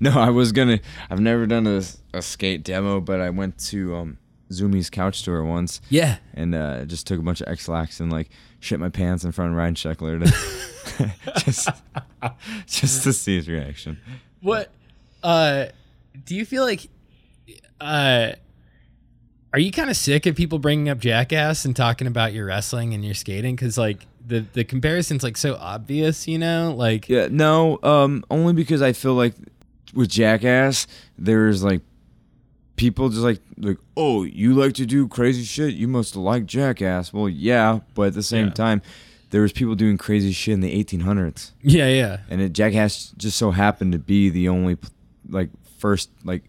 No, I was going to... I've never done a skate demo, but I went to Zoomie's Couch Tour once. Yeah. And just took a bunch of X-Lax and, like, shit my pants in front of Ryan Sheckler to... just to see his reaction. What... do you feel like... are you kind of sick of people bringing up Jackass and talking about your wrestling and your skating? Because, like, the comparison's, like, so obvious, you know? Like, yeah, no, only because I feel like with Jackass, there's, like, people just, like, oh, you like to do crazy shit? You must like Jackass. Well, yeah, but at the same time, there was people doing crazy shit in the 1800s. Yeah, yeah. And Jackass just so happened to be the only, like, first, like,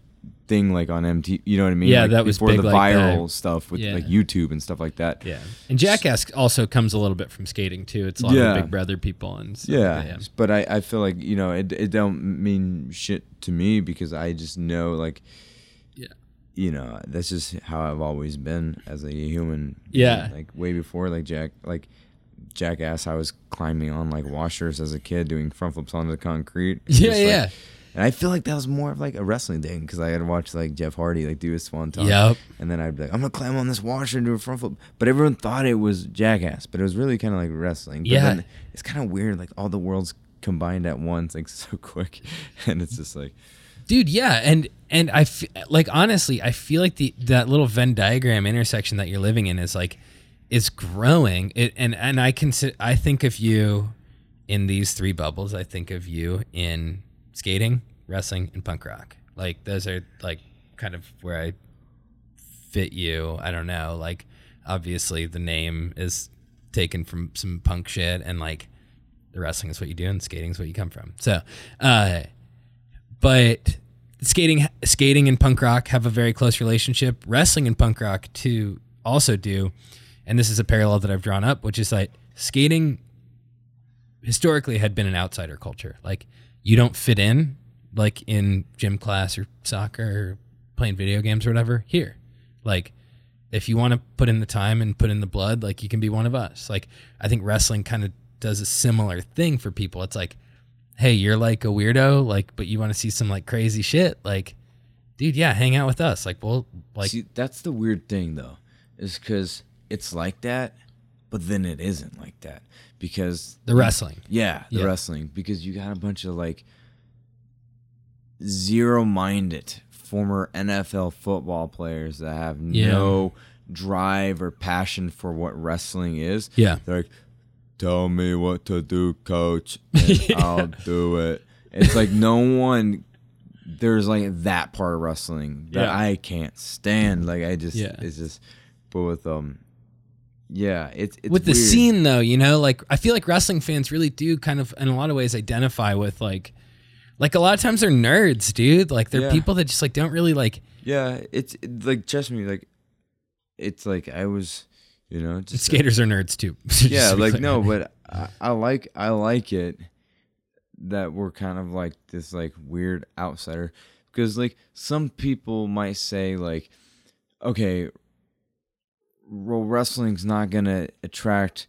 thing like on MTV, you know what I mean? Yeah, like that was before big, the viral like stuff with like YouTube and stuff like that. Yeah, and Jackass also comes a little bit from skating too. It's a lot of Big Brother people and stuff. Yeah, yeah. But I feel like, you know, it don't mean shit to me because I just know, like, you know, that's just how I've always been as a human. Yeah, like way before like Jackass, I was climbing on like washers as a kid, doing front flips onto the concrete. Yeah, just, yeah. Like, and I feel like that was more of like a wrestling thing because I had watched like Jeff Hardy like do his swanton, and then I'd be like, I'm gonna climb on this washer and do a front flip. But everyone thought it was Jackass, but it was really kind of like wrestling. But then it's kind of weird, like all the worlds combined at once, like so quick, and it's just like, dude, and I like honestly, I feel like that little Venn diagram intersection that you're living in is like is growing. And I think of you in these three bubbles. I think of you in skating, wrestling, and punk rock. Like those are like kind of where I fit you. I don't know. Like obviously the name is taken from some punk shit, and like the wrestling is what you do and skating is what you come from. So, but skating and punk rock have a very close relationship. Wrestling and punk rock too also do. And this is a parallel that I've drawn up, which is like skating historically had been an outsider culture. Like, you don't fit in, like in gym class or soccer or playing video games or whatever, here. Like, if you want to put in the time and put in the blood, like, you can be one of us. Like, I think wrestling kind of does a similar thing for people. It's like, hey, you're like a weirdo, like, but you want to see some like crazy shit. Like, dude, yeah, hang out with us. Like, we'll like. See, that's the weird thing though, is because it's like that, but then it isn't like that. Because the wrestling. Yeah, wrestling. Because you got a bunch of like zero-minded former NFL football players that have no drive or passion for what wrestling is. Yeah. They're like, tell me what to do, coach, and I'll do it. It's like no one, there's like that part of wrestling that I can't stand. Like I just, it's just, but with, yeah, it's with the weird scene though, you know, like I feel like wrestling fans really do kind of in a lot of ways identify with like a lot of times they're nerds, dude. Like they're people that just like don't really like. Yeah, it's like trust me, like it's like I was, you know, just skaters are nerds too. Yeah, to like clear. No, but I like it that we're kind of like this like weird outsider because like some people might say like, okay, well, wrestling's not gonna attract,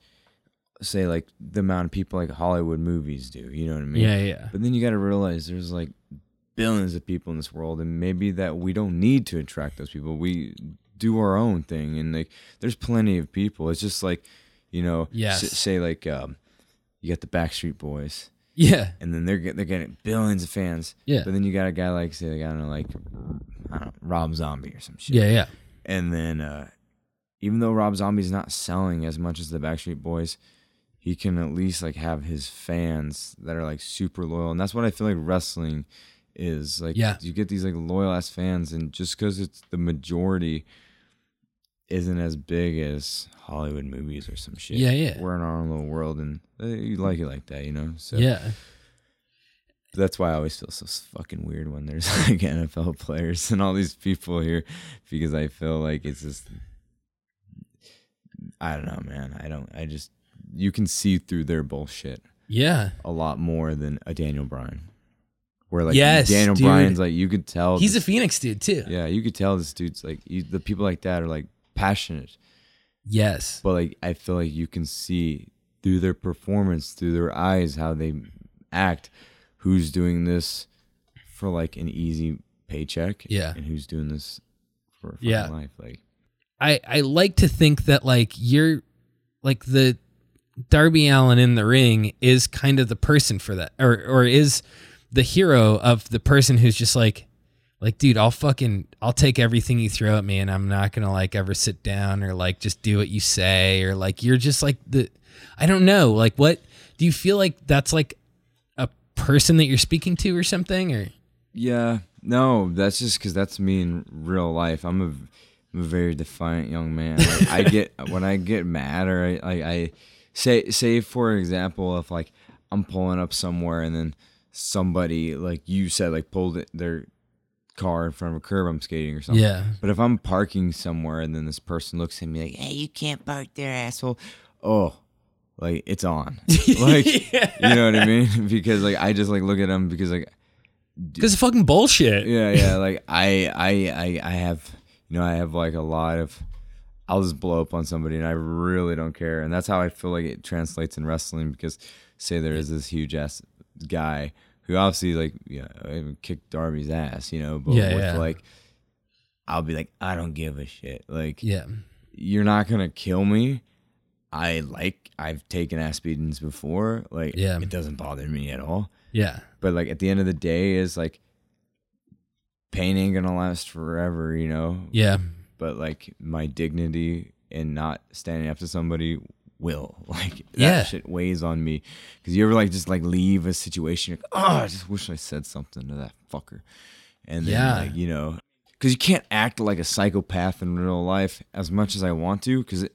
say, like the amount of people like Hollywood movies do. You know what I mean? Yeah, yeah. But then you gotta realize there's like billions of people in this world, and maybe that we don't need to attract those people. We do our own thing, and like there's plenty of people. It's just like, you know, say like you got the Backstreet Boys. Yeah. And then they're getting billions of fans. Yeah. But then you got a guy like say like I don't know, Rob Zombie or some shit. Yeah, yeah. And then even though Rob Zombie's not selling as much as the Backstreet Boys, he can at least like have his fans that are like super loyal, and that's what I feel like wrestling is like. Yeah. You get these like loyal ass fans, and just because it's the majority isn't as big as Hollywood movies or some shit. Yeah, yeah. We're in our own little world, and you like it like that, you know. So yeah. That's why I always feel so fucking weird when there's like NFL players and all these people here, because I feel like it's just. I don't know, man. I just you can see through their bullshit. Yeah. A lot more than a Daniel Bryan. Where like Daniel Bryan's like, you could tell. He's a Phoenix dude too. Yeah, you could tell this dude's like, the people like that are like passionate. Yes. But like, I feel like you can see through their performance, through their eyes, how they act, who's doing this for like an easy paycheck. Yeah. And who's doing this for life. Like, I like to think that like you're like the Darby Allin in the ring is kind of the person for that, or is the hero of the person who's just like, dude, I'll take everything you throw at me and I'm not going to like ever sit down or like just do what you say, or like, you're just like I don't know. Like, what do you feel like that's like a person that you're speaking to or something, or? Yeah, no, that's just cause that's me in real life. I'm a very defiant young man. Like, when I get mad, or I say for example, if like I'm pulling up somewhere and then somebody, like you said, like pulled their car in front of a curb I'm skating or something. Yeah. But if I'm parking somewhere and then this person looks at me like, hey, you can't park there, asshole. Oh, like it's on. Like, you know what I mean? Because like, I just like look at them because like. This is fucking bullshit. Yeah. Yeah. Like I have, you know, I have like a lot of, I'll just blow up on somebody and I really don't care. And that's how I feel like it translates in wrestling, because say there is this huge ass guy who obviously like, yeah, kicked Darby's ass, you know, but like, I'll be like, I don't give a shit. Like, yeah, you're not going to kill me. I've taken ass beatings before. Like, it doesn't bother me at all. Yeah. But like at the end of the day is like, pain ain't going to last forever, you know? Yeah. But like my dignity and not standing up to somebody will, like that shit weighs on me. Cause you ever like just like leave a situation, you're like, oh, I just wish I said something to that fucker. And then like, you know, cause you can't act like a psychopath in real life as much as I want to. Cause a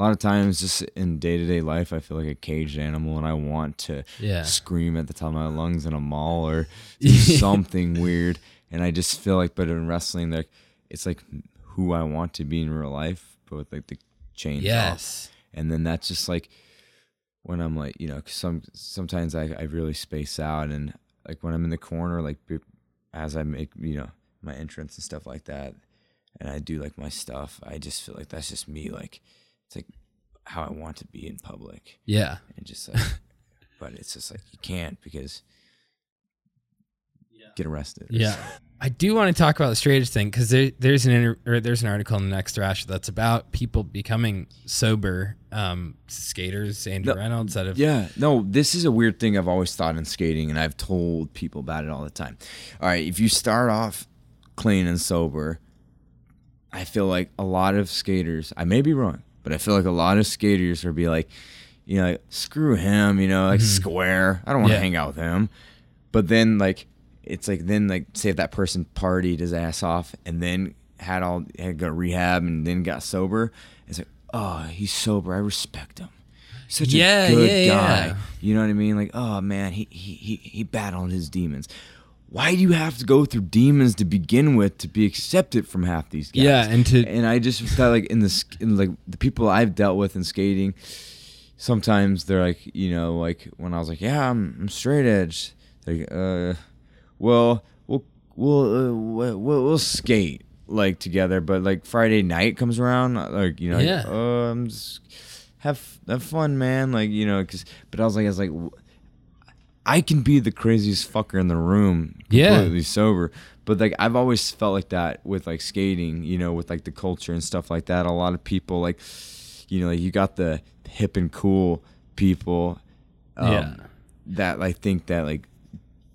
lot of times just in day-to-day life, I feel like a caged animal and I want to scream at the top of my lungs in a mall or something weird. And I just feel like, but in wrestling, like it's like who I want to be in real life, but with like the chains off. And then that's just like when I'm like, you know, sometimes I really space out, and like when I'm in the corner, like as I make, you know, my entrance and stuff like that, and I do like my stuff, I just feel like that's just me. Like it's like how I want to be in public. Yeah. And just like, but it's just like you can't because get arrested. Yeah. Something. I do want to talk about the straight edge thing, because there's an article in the Next Thrasher that's about people becoming sober, skaters, Reynolds. This is a weird thing I've always thought in skating, and I've told people about it all the time. All right, if you start off clean and sober, I feel like a lot of skaters, I may be wrong, but I feel like a lot of skaters would be like, you know, like, screw him, you know, like square. I don't want to hang out with him. But then like, it's like then like say if that person partied his ass off and then had got rehab and then got sober, it's like, oh, he's sober, I respect him, such a good guy. You know what I mean? Like, oh man, he battled his demons. Why do you have to go through demons to begin with to be accepted from half these guys? Yeah, and I just thought like in like the people I've dealt with in skating, sometimes they're like, you know, like when I was like, yeah, I'm straight edge, like well, we'll skate like together, but like Friday night comes around, like, you know, like, oh, I'm just have fun, man, like, you know, but I was like, I can be the craziest fucker in the room, completely sober, but like I've always felt like that with like skating, you know, with like the culture and stuff like that. A lot of people like, you know, like you got the hip and cool people, that I think that like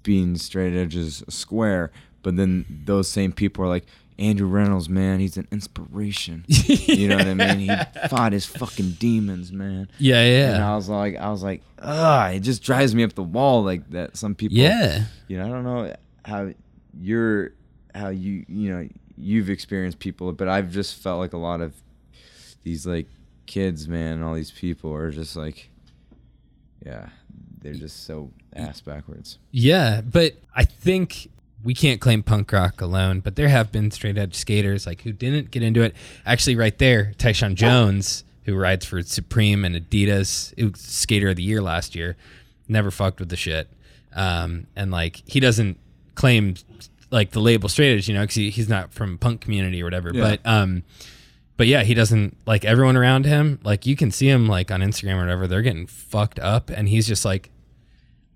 being straight edge is square, but then those same people are like, Andrew Reynolds, man, he's an inspiration. You know what I mean? He fought his fucking demons, man. Yeah, yeah. And I was like, ah, it just drives me up the wall like that. Some people, you know, I don't know how you you've experienced people, but I've just felt like a lot of these like kids, man, and all these people are just like, yeah. They're just so ass backwards. Yeah, but I think we can't claim punk rock alone, but there have been straight edge skaters like who didn't get into it. Actually, right there, Tyshawn Jones, who rides for Supreme and Adidas. It was Skater of the Year last year. Never fucked with the shit. And like, he doesn't claim like the label straight edge, you know, because he's not from punk community or whatever. Yeah. But yeah, he doesn't like everyone around him. Like you can see him like on Instagram or whatever. They're getting fucked up, and he's just like,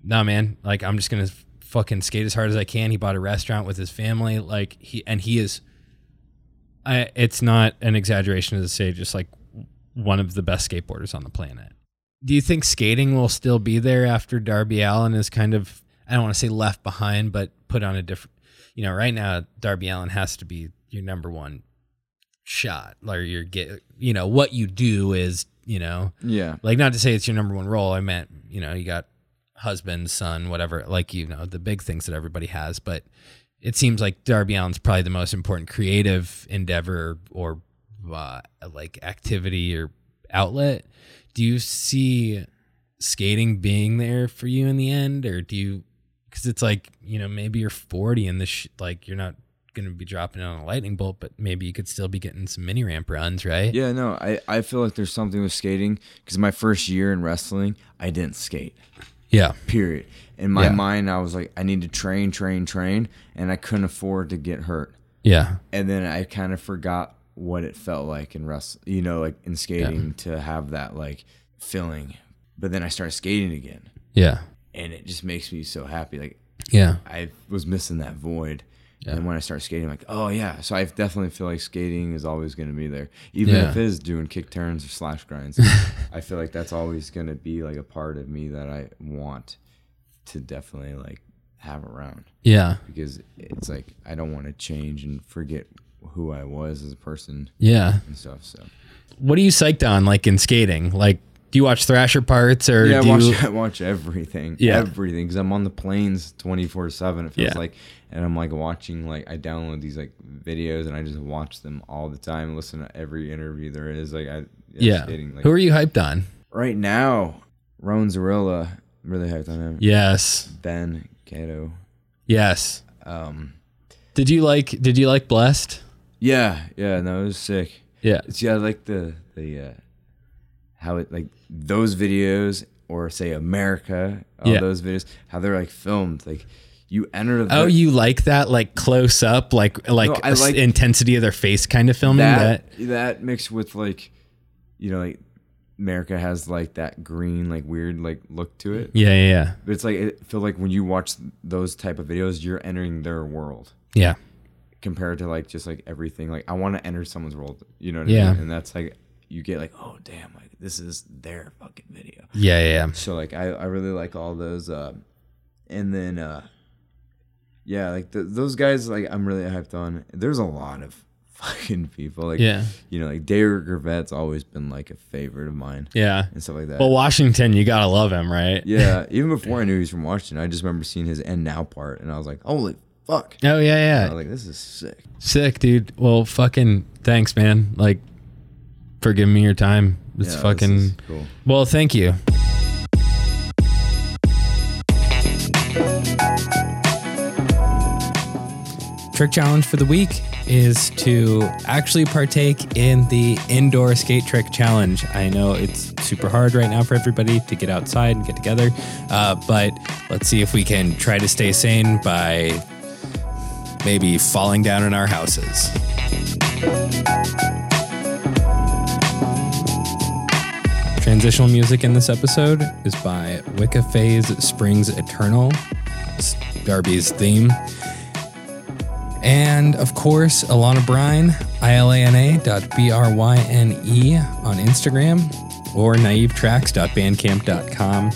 nah, man. Like I'm just gonna fucking skate as hard as I can. He bought a restaurant with his family. Like he is. It's not an exaggeration to say just like one of the best skateboarders on the planet. Do you think skating will still be there after Darby Allin is kind of, I don't want to say left behind, but put on a different, you know, right now Darby Allin has to be your number one shot, like your get, you know, what you do is, you know, yeah, like not to say it's your number one role. I meant, you know, you got husband, son, whatever, like, you know, the big things that everybody has, but it seems like Darby Allin's probably the most important creative endeavor or like activity or outlet. Do you see skating being there for you in the end, or do you, because it's like, you know, maybe you're 40 and this like you're not going to be dropping on a lightning bolt, but maybe you could still be getting some mini ramp runs, right? Yeah, no, I feel like there's something with skating because my first year in wrestling, I didn't skate. Yeah. Period. In my mind, I was like, I need to train, and I couldn't afford to get hurt. Yeah. And then I kind of forgot what it felt like in wrestling, you know, like in skating to have that like feeling. But then I started skating again. Yeah. And it just makes me so happy. Like, yeah, I was missing that void. Yeah. And when I start skating, I'm like, oh, yeah. So I definitely feel like skating is always going to be there. Even if it is doing kick turns or slash grinds, I feel like that's always going to be like a part of me that I want to definitely like have around. Yeah. Because it's like I don't want to change and forget who I was as a person. Yeah. And stuff. So what are you psyched on like in skating? Like, do you watch Thrasher parts or I watch everything. Yeah. Everything. Because I'm on the planes 24/7. It feels like, and I'm like watching, like I download these like videos and I just watch them all the time. Listen to every interview there is. Like I skating, like, who are you hyped on right now? Rowan Zarilla. I'm really hyped on him. Yes. Ben Cato. Yes. Did you like Blessed? Yeah. Yeah. No, it was sick. Yeah. It's, I like the how it like those videos, or say America, those videos, how they're like filmed, like you enter the you like that, like close up, like, no, I like intensity of their face kind of filming that mixed with like, you know, like America has like that green, like weird, like look to it. Yeah. Yeah. Yeah. But it's like, it feels like when you watch those type of videos, you're entering their world. Yeah. Compared to like, just like everything. Like I want to enter someone's world, you know what I mean? And that's like, you get like, oh damn, like this is their fucking video. Yeah. So like I really like all those and then like those guys, like I'm really hyped on. There's a lot of fucking people, like you know, like Derek Grvet's always been like a favorite of mine. Yeah. And stuff like that. Well, Washington, you gotta love him, right? Yeah. Even before I knew he was from Washington, I just remember seeing his end now part and I was like, holy fuck. Oh yeah. I was like, this is sick. Sick, dude. Well, fucking thanks, man. Like for giving me your time. It's fucking cool. Well, thank you. Trick challenge for the week is to actually partake in the indoor skate trick challenge. I know it's super hard right now for everybody to get outside and get together, but let's see if we can try to stay sane by maybe falling down in our houses. Transitional music in this episode is by Wicca Phase Springs Eternal. It's Darby's theme. And of course, Alana Bryne, ilana.bryne on Instagram or naivetracks.bandcamp.com.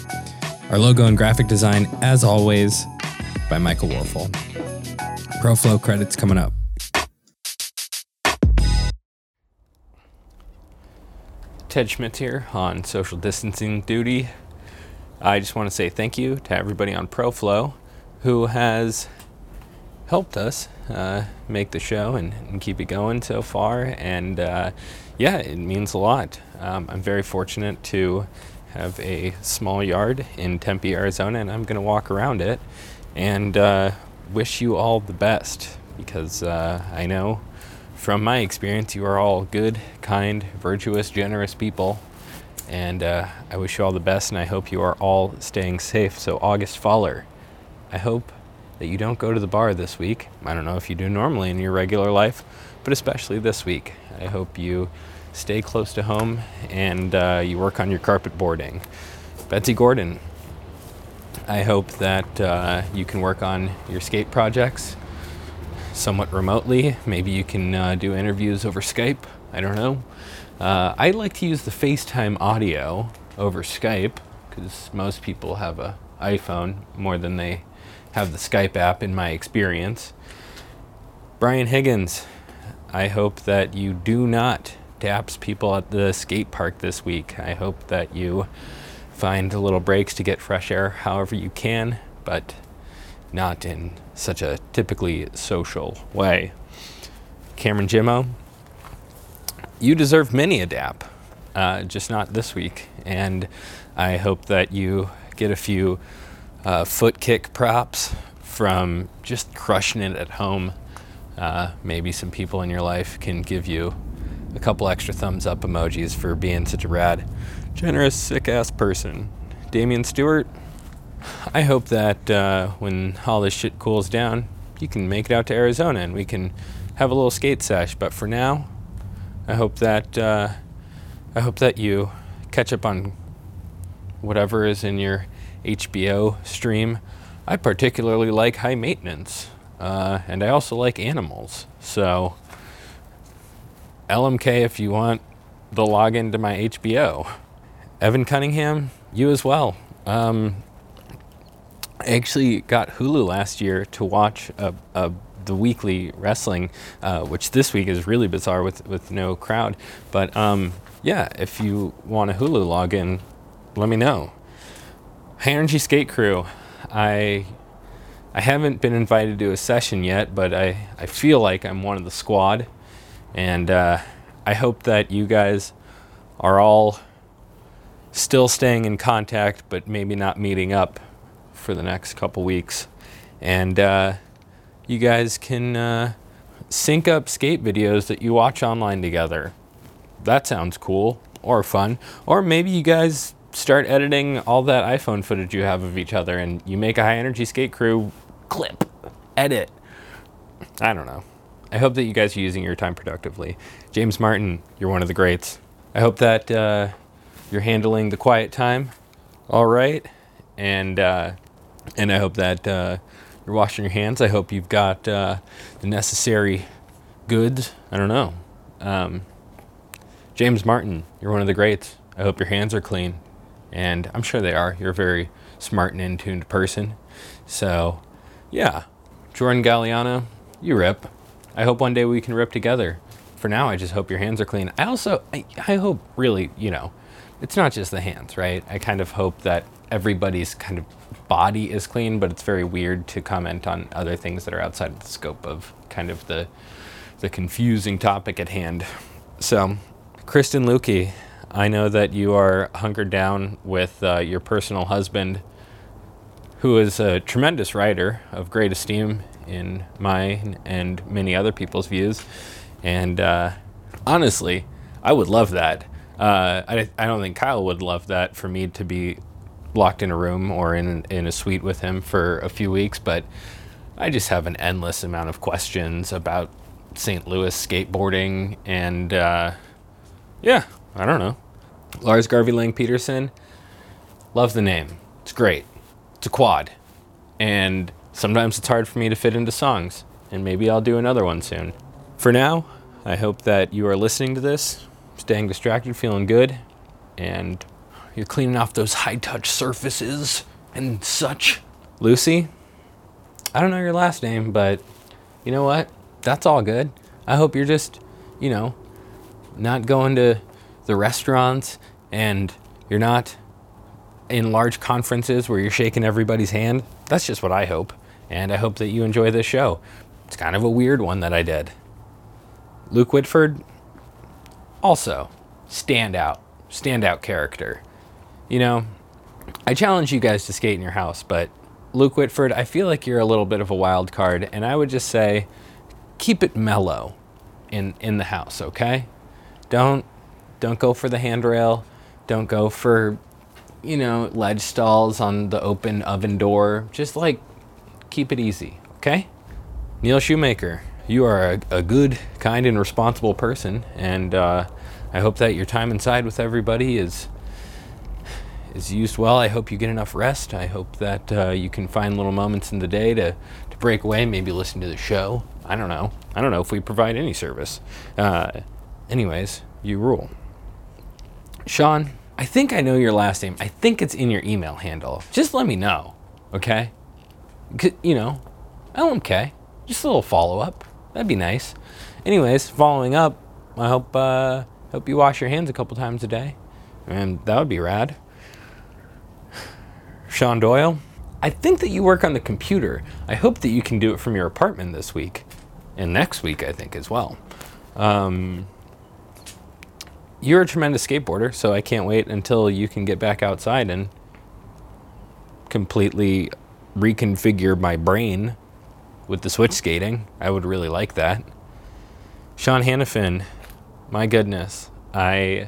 Our logo and graphic design, as always, by Michael Warfel. ProFlow credits coming up. Ted Schmitz here on social distancing duty. I just want to say thank you to everybody on ProFlow who has helped us make the show and keep it going so far. And it means a lot. I'm very fortunate to have a small yard in Tempe, Arizona, and I'm going to walk around it and wish you all the best because I know from my experience, you are all good, kind, virtuous, generous people. And I wish you all the best, and I hope you are all staying safe. So August Faller, I hope that you don't go to the bar this week. I don't know if you do normally in your regular life, but especially this week. I hope you stay close to home and you work on your carpet boarding. Betsy Gordon, I hope that you can work on your skate projects somewhat remotely. Maybe you can do interviews over Skype. I don't know. I like to use the FaceTime audio over Skype because most people have an iPhone more than they have the Skype app in my experience. Brian Higgins, I hope that you do not dapse people at the skate park this week. I hope that you find little breaks to get fresh air however you can, but not in such a typically social way. Cameron Jimmo, you deserve many a dap, just not this week. And I hope that you get a few foot kick props from just crushing it at home. Maybe some people in your life can give you a couple extra thumbs up emojis for being such a rad, generous, sick-ass person. Damian Stewart, I hope that when all this shit cools down, you can make it out to Arizona and we can have a little skate sesh. But for now, I hope that you catch up on whatever is in your HBO stream. I particularly like High Maintenance, and I also like animals. So, LMK if you want the login to my HBO. Evan Cunningham, you as well. I actually got Hulu last year to watch the weekly wrestling, which this week is really bizarre with no crowd. But yeah, if you want a Hulu login, let me know. High Energy Skate Crew, I haven't been invited to a session yet, but I feel like I'm one of the squad. And I hope that you guys are all still staying in contact, but maybe not meeting up for the next couple weeks. And you guys can sync up skate videos that you watch online together. That sounds cool or fun. Or maybe you guys start editing all that iPhone footage you have of each other and you make a High Energy Skate Crew clip, edit. I don't know. I hope that you guys are using your time productively. James Martin, you're one of the greats. I hope that you're handling the quiet time all right. And I hope that you're washing your hands. I hope you've got the necessary goods. I don't know. James Martin, you're one of the greats. I hope your hands are clean. And I'm sure they are. You're a very smart and in-tuned person. So, yeah. Jordan Galliano, you rip. I hope one day we can rip together. For now, I just hope your hands are clean. I also, I hope really, you know, it's not just the hands, right? I kind of hope that everybody's kind of body is clean, but it's very weird to comment on other things that are outside of the scope of kind of the confusing topic at hand. So, Kristen Lukey, I know that you are hunkered down with your personal husband, who is a tremendous writer of great esteem in mine and many other people's views. And honestly, I would love that. I don't think Kyle would love that, for me to be locked in a room or in a suite with him for a few weeks, but I just have an endless amount of questions about St. Louis skateboarding, and yeah, I don't know. Lars Garvey Lang Peterson, love the name. It's great. It's a quad, and sometimes it's hard for me to fit into songs, and maybe I'll do another one soon. For now, I hope that you are listening to this, staying distracted, feeling good, and you're cleaning off those high-touch surfaces and such. Lucy, I don't know your last name, but you know what? That's all good. I hope you're just, you know, not going to the restaurants and you're not in large conferences where you're shaking everybody's hand. That's just what I hope. And I hope that you enjoy this show. It's kind of a weird one that I did. Luke Whitford, also, standout character. You know, I challenge you guys to skate in your house, but Luke Whitford, I feel like you're a little bit of a wild card, and I would just say, keep it mellow. in the house, okay? Don't go for the handrail. Don't go for, ledge stalls on the open oven door. Just, keep it easy, okay? Neil Shoemaker, you are a good, kind, and responsible person, and I hope that your time inside with everybody is used well. I hope you get enough rest. I hope that you can find little moments in the day to break away, maybe listen to the show. I don't know if we provide any service. Anyways, you rule. Sean, I think I know your last name. I think it's in your email handle. Just let me know, okay? Okay. Just a little follow-up. That'd be nice. Anyways, following up, I hope you wash your hands a couple times a day. And that would be rad. Sean Doyle, I think that you work on the computer. I hope that you can do it from your apartment this week. And next week, I think, as well. You're a tremendous skateboarder, so I can't wait until you can get back outside and completely reconfigure my brain with the switch skating. I would really like that. Sean Hannafin, my goodness. I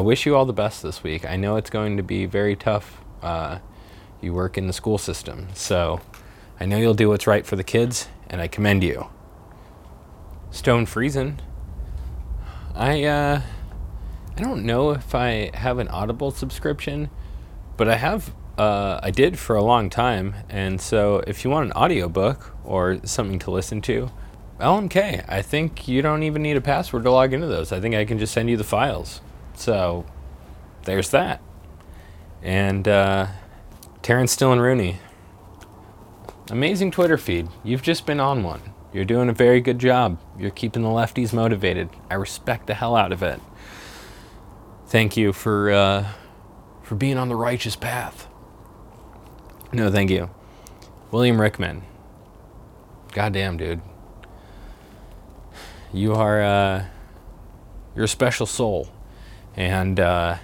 wish you all the best this week. I know it's going to be very tough. You work in the school system, so I know you'll do what's right for the kids, and I commend you. Stone Friesen. I don't know if I have an Audible subscription, but I did for a long time, and so if you want an audiobook or something to listen to, LMK, I think you don't even need a password to log into those. I think I can just send you the files. So there's that. And Terrence Dillon Rooney. Amazing Twitter feed. You've just been on one. You're doing a very good job. You're keeping the lefties motivated. I respect the hell out of it. Thank you for being on the righteous path. No, thank you. William Rickman. Goddamn, dude. You are you're a special soul. And I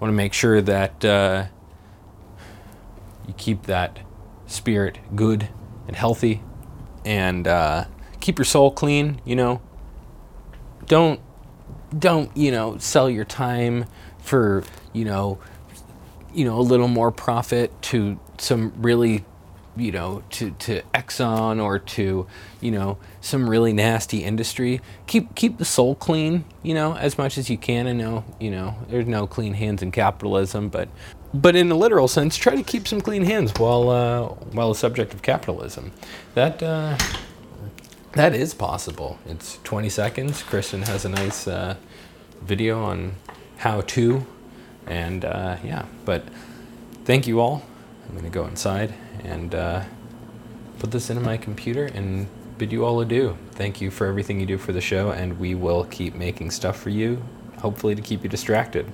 want to make sure that you keep that spirit good and healthy. And keep your soul clean, Don't sell your time for a little more profit to some really to Exxon or to some really nasty industry. Keep the soul clean, as much as you can. I know there's no clean hands in capitalism, but in the literal sense, try to keep some clean hands while a subject of capitalism. That is possible. It's 20 seconds. Kristen has a nice video on how to, and yeah. But thank you all. I'm gonna go inside and put this into my computer and bid you all adieu. Thank you for everything you do for the show, and we will keep making stuff for you, hopefully to keep you distracted.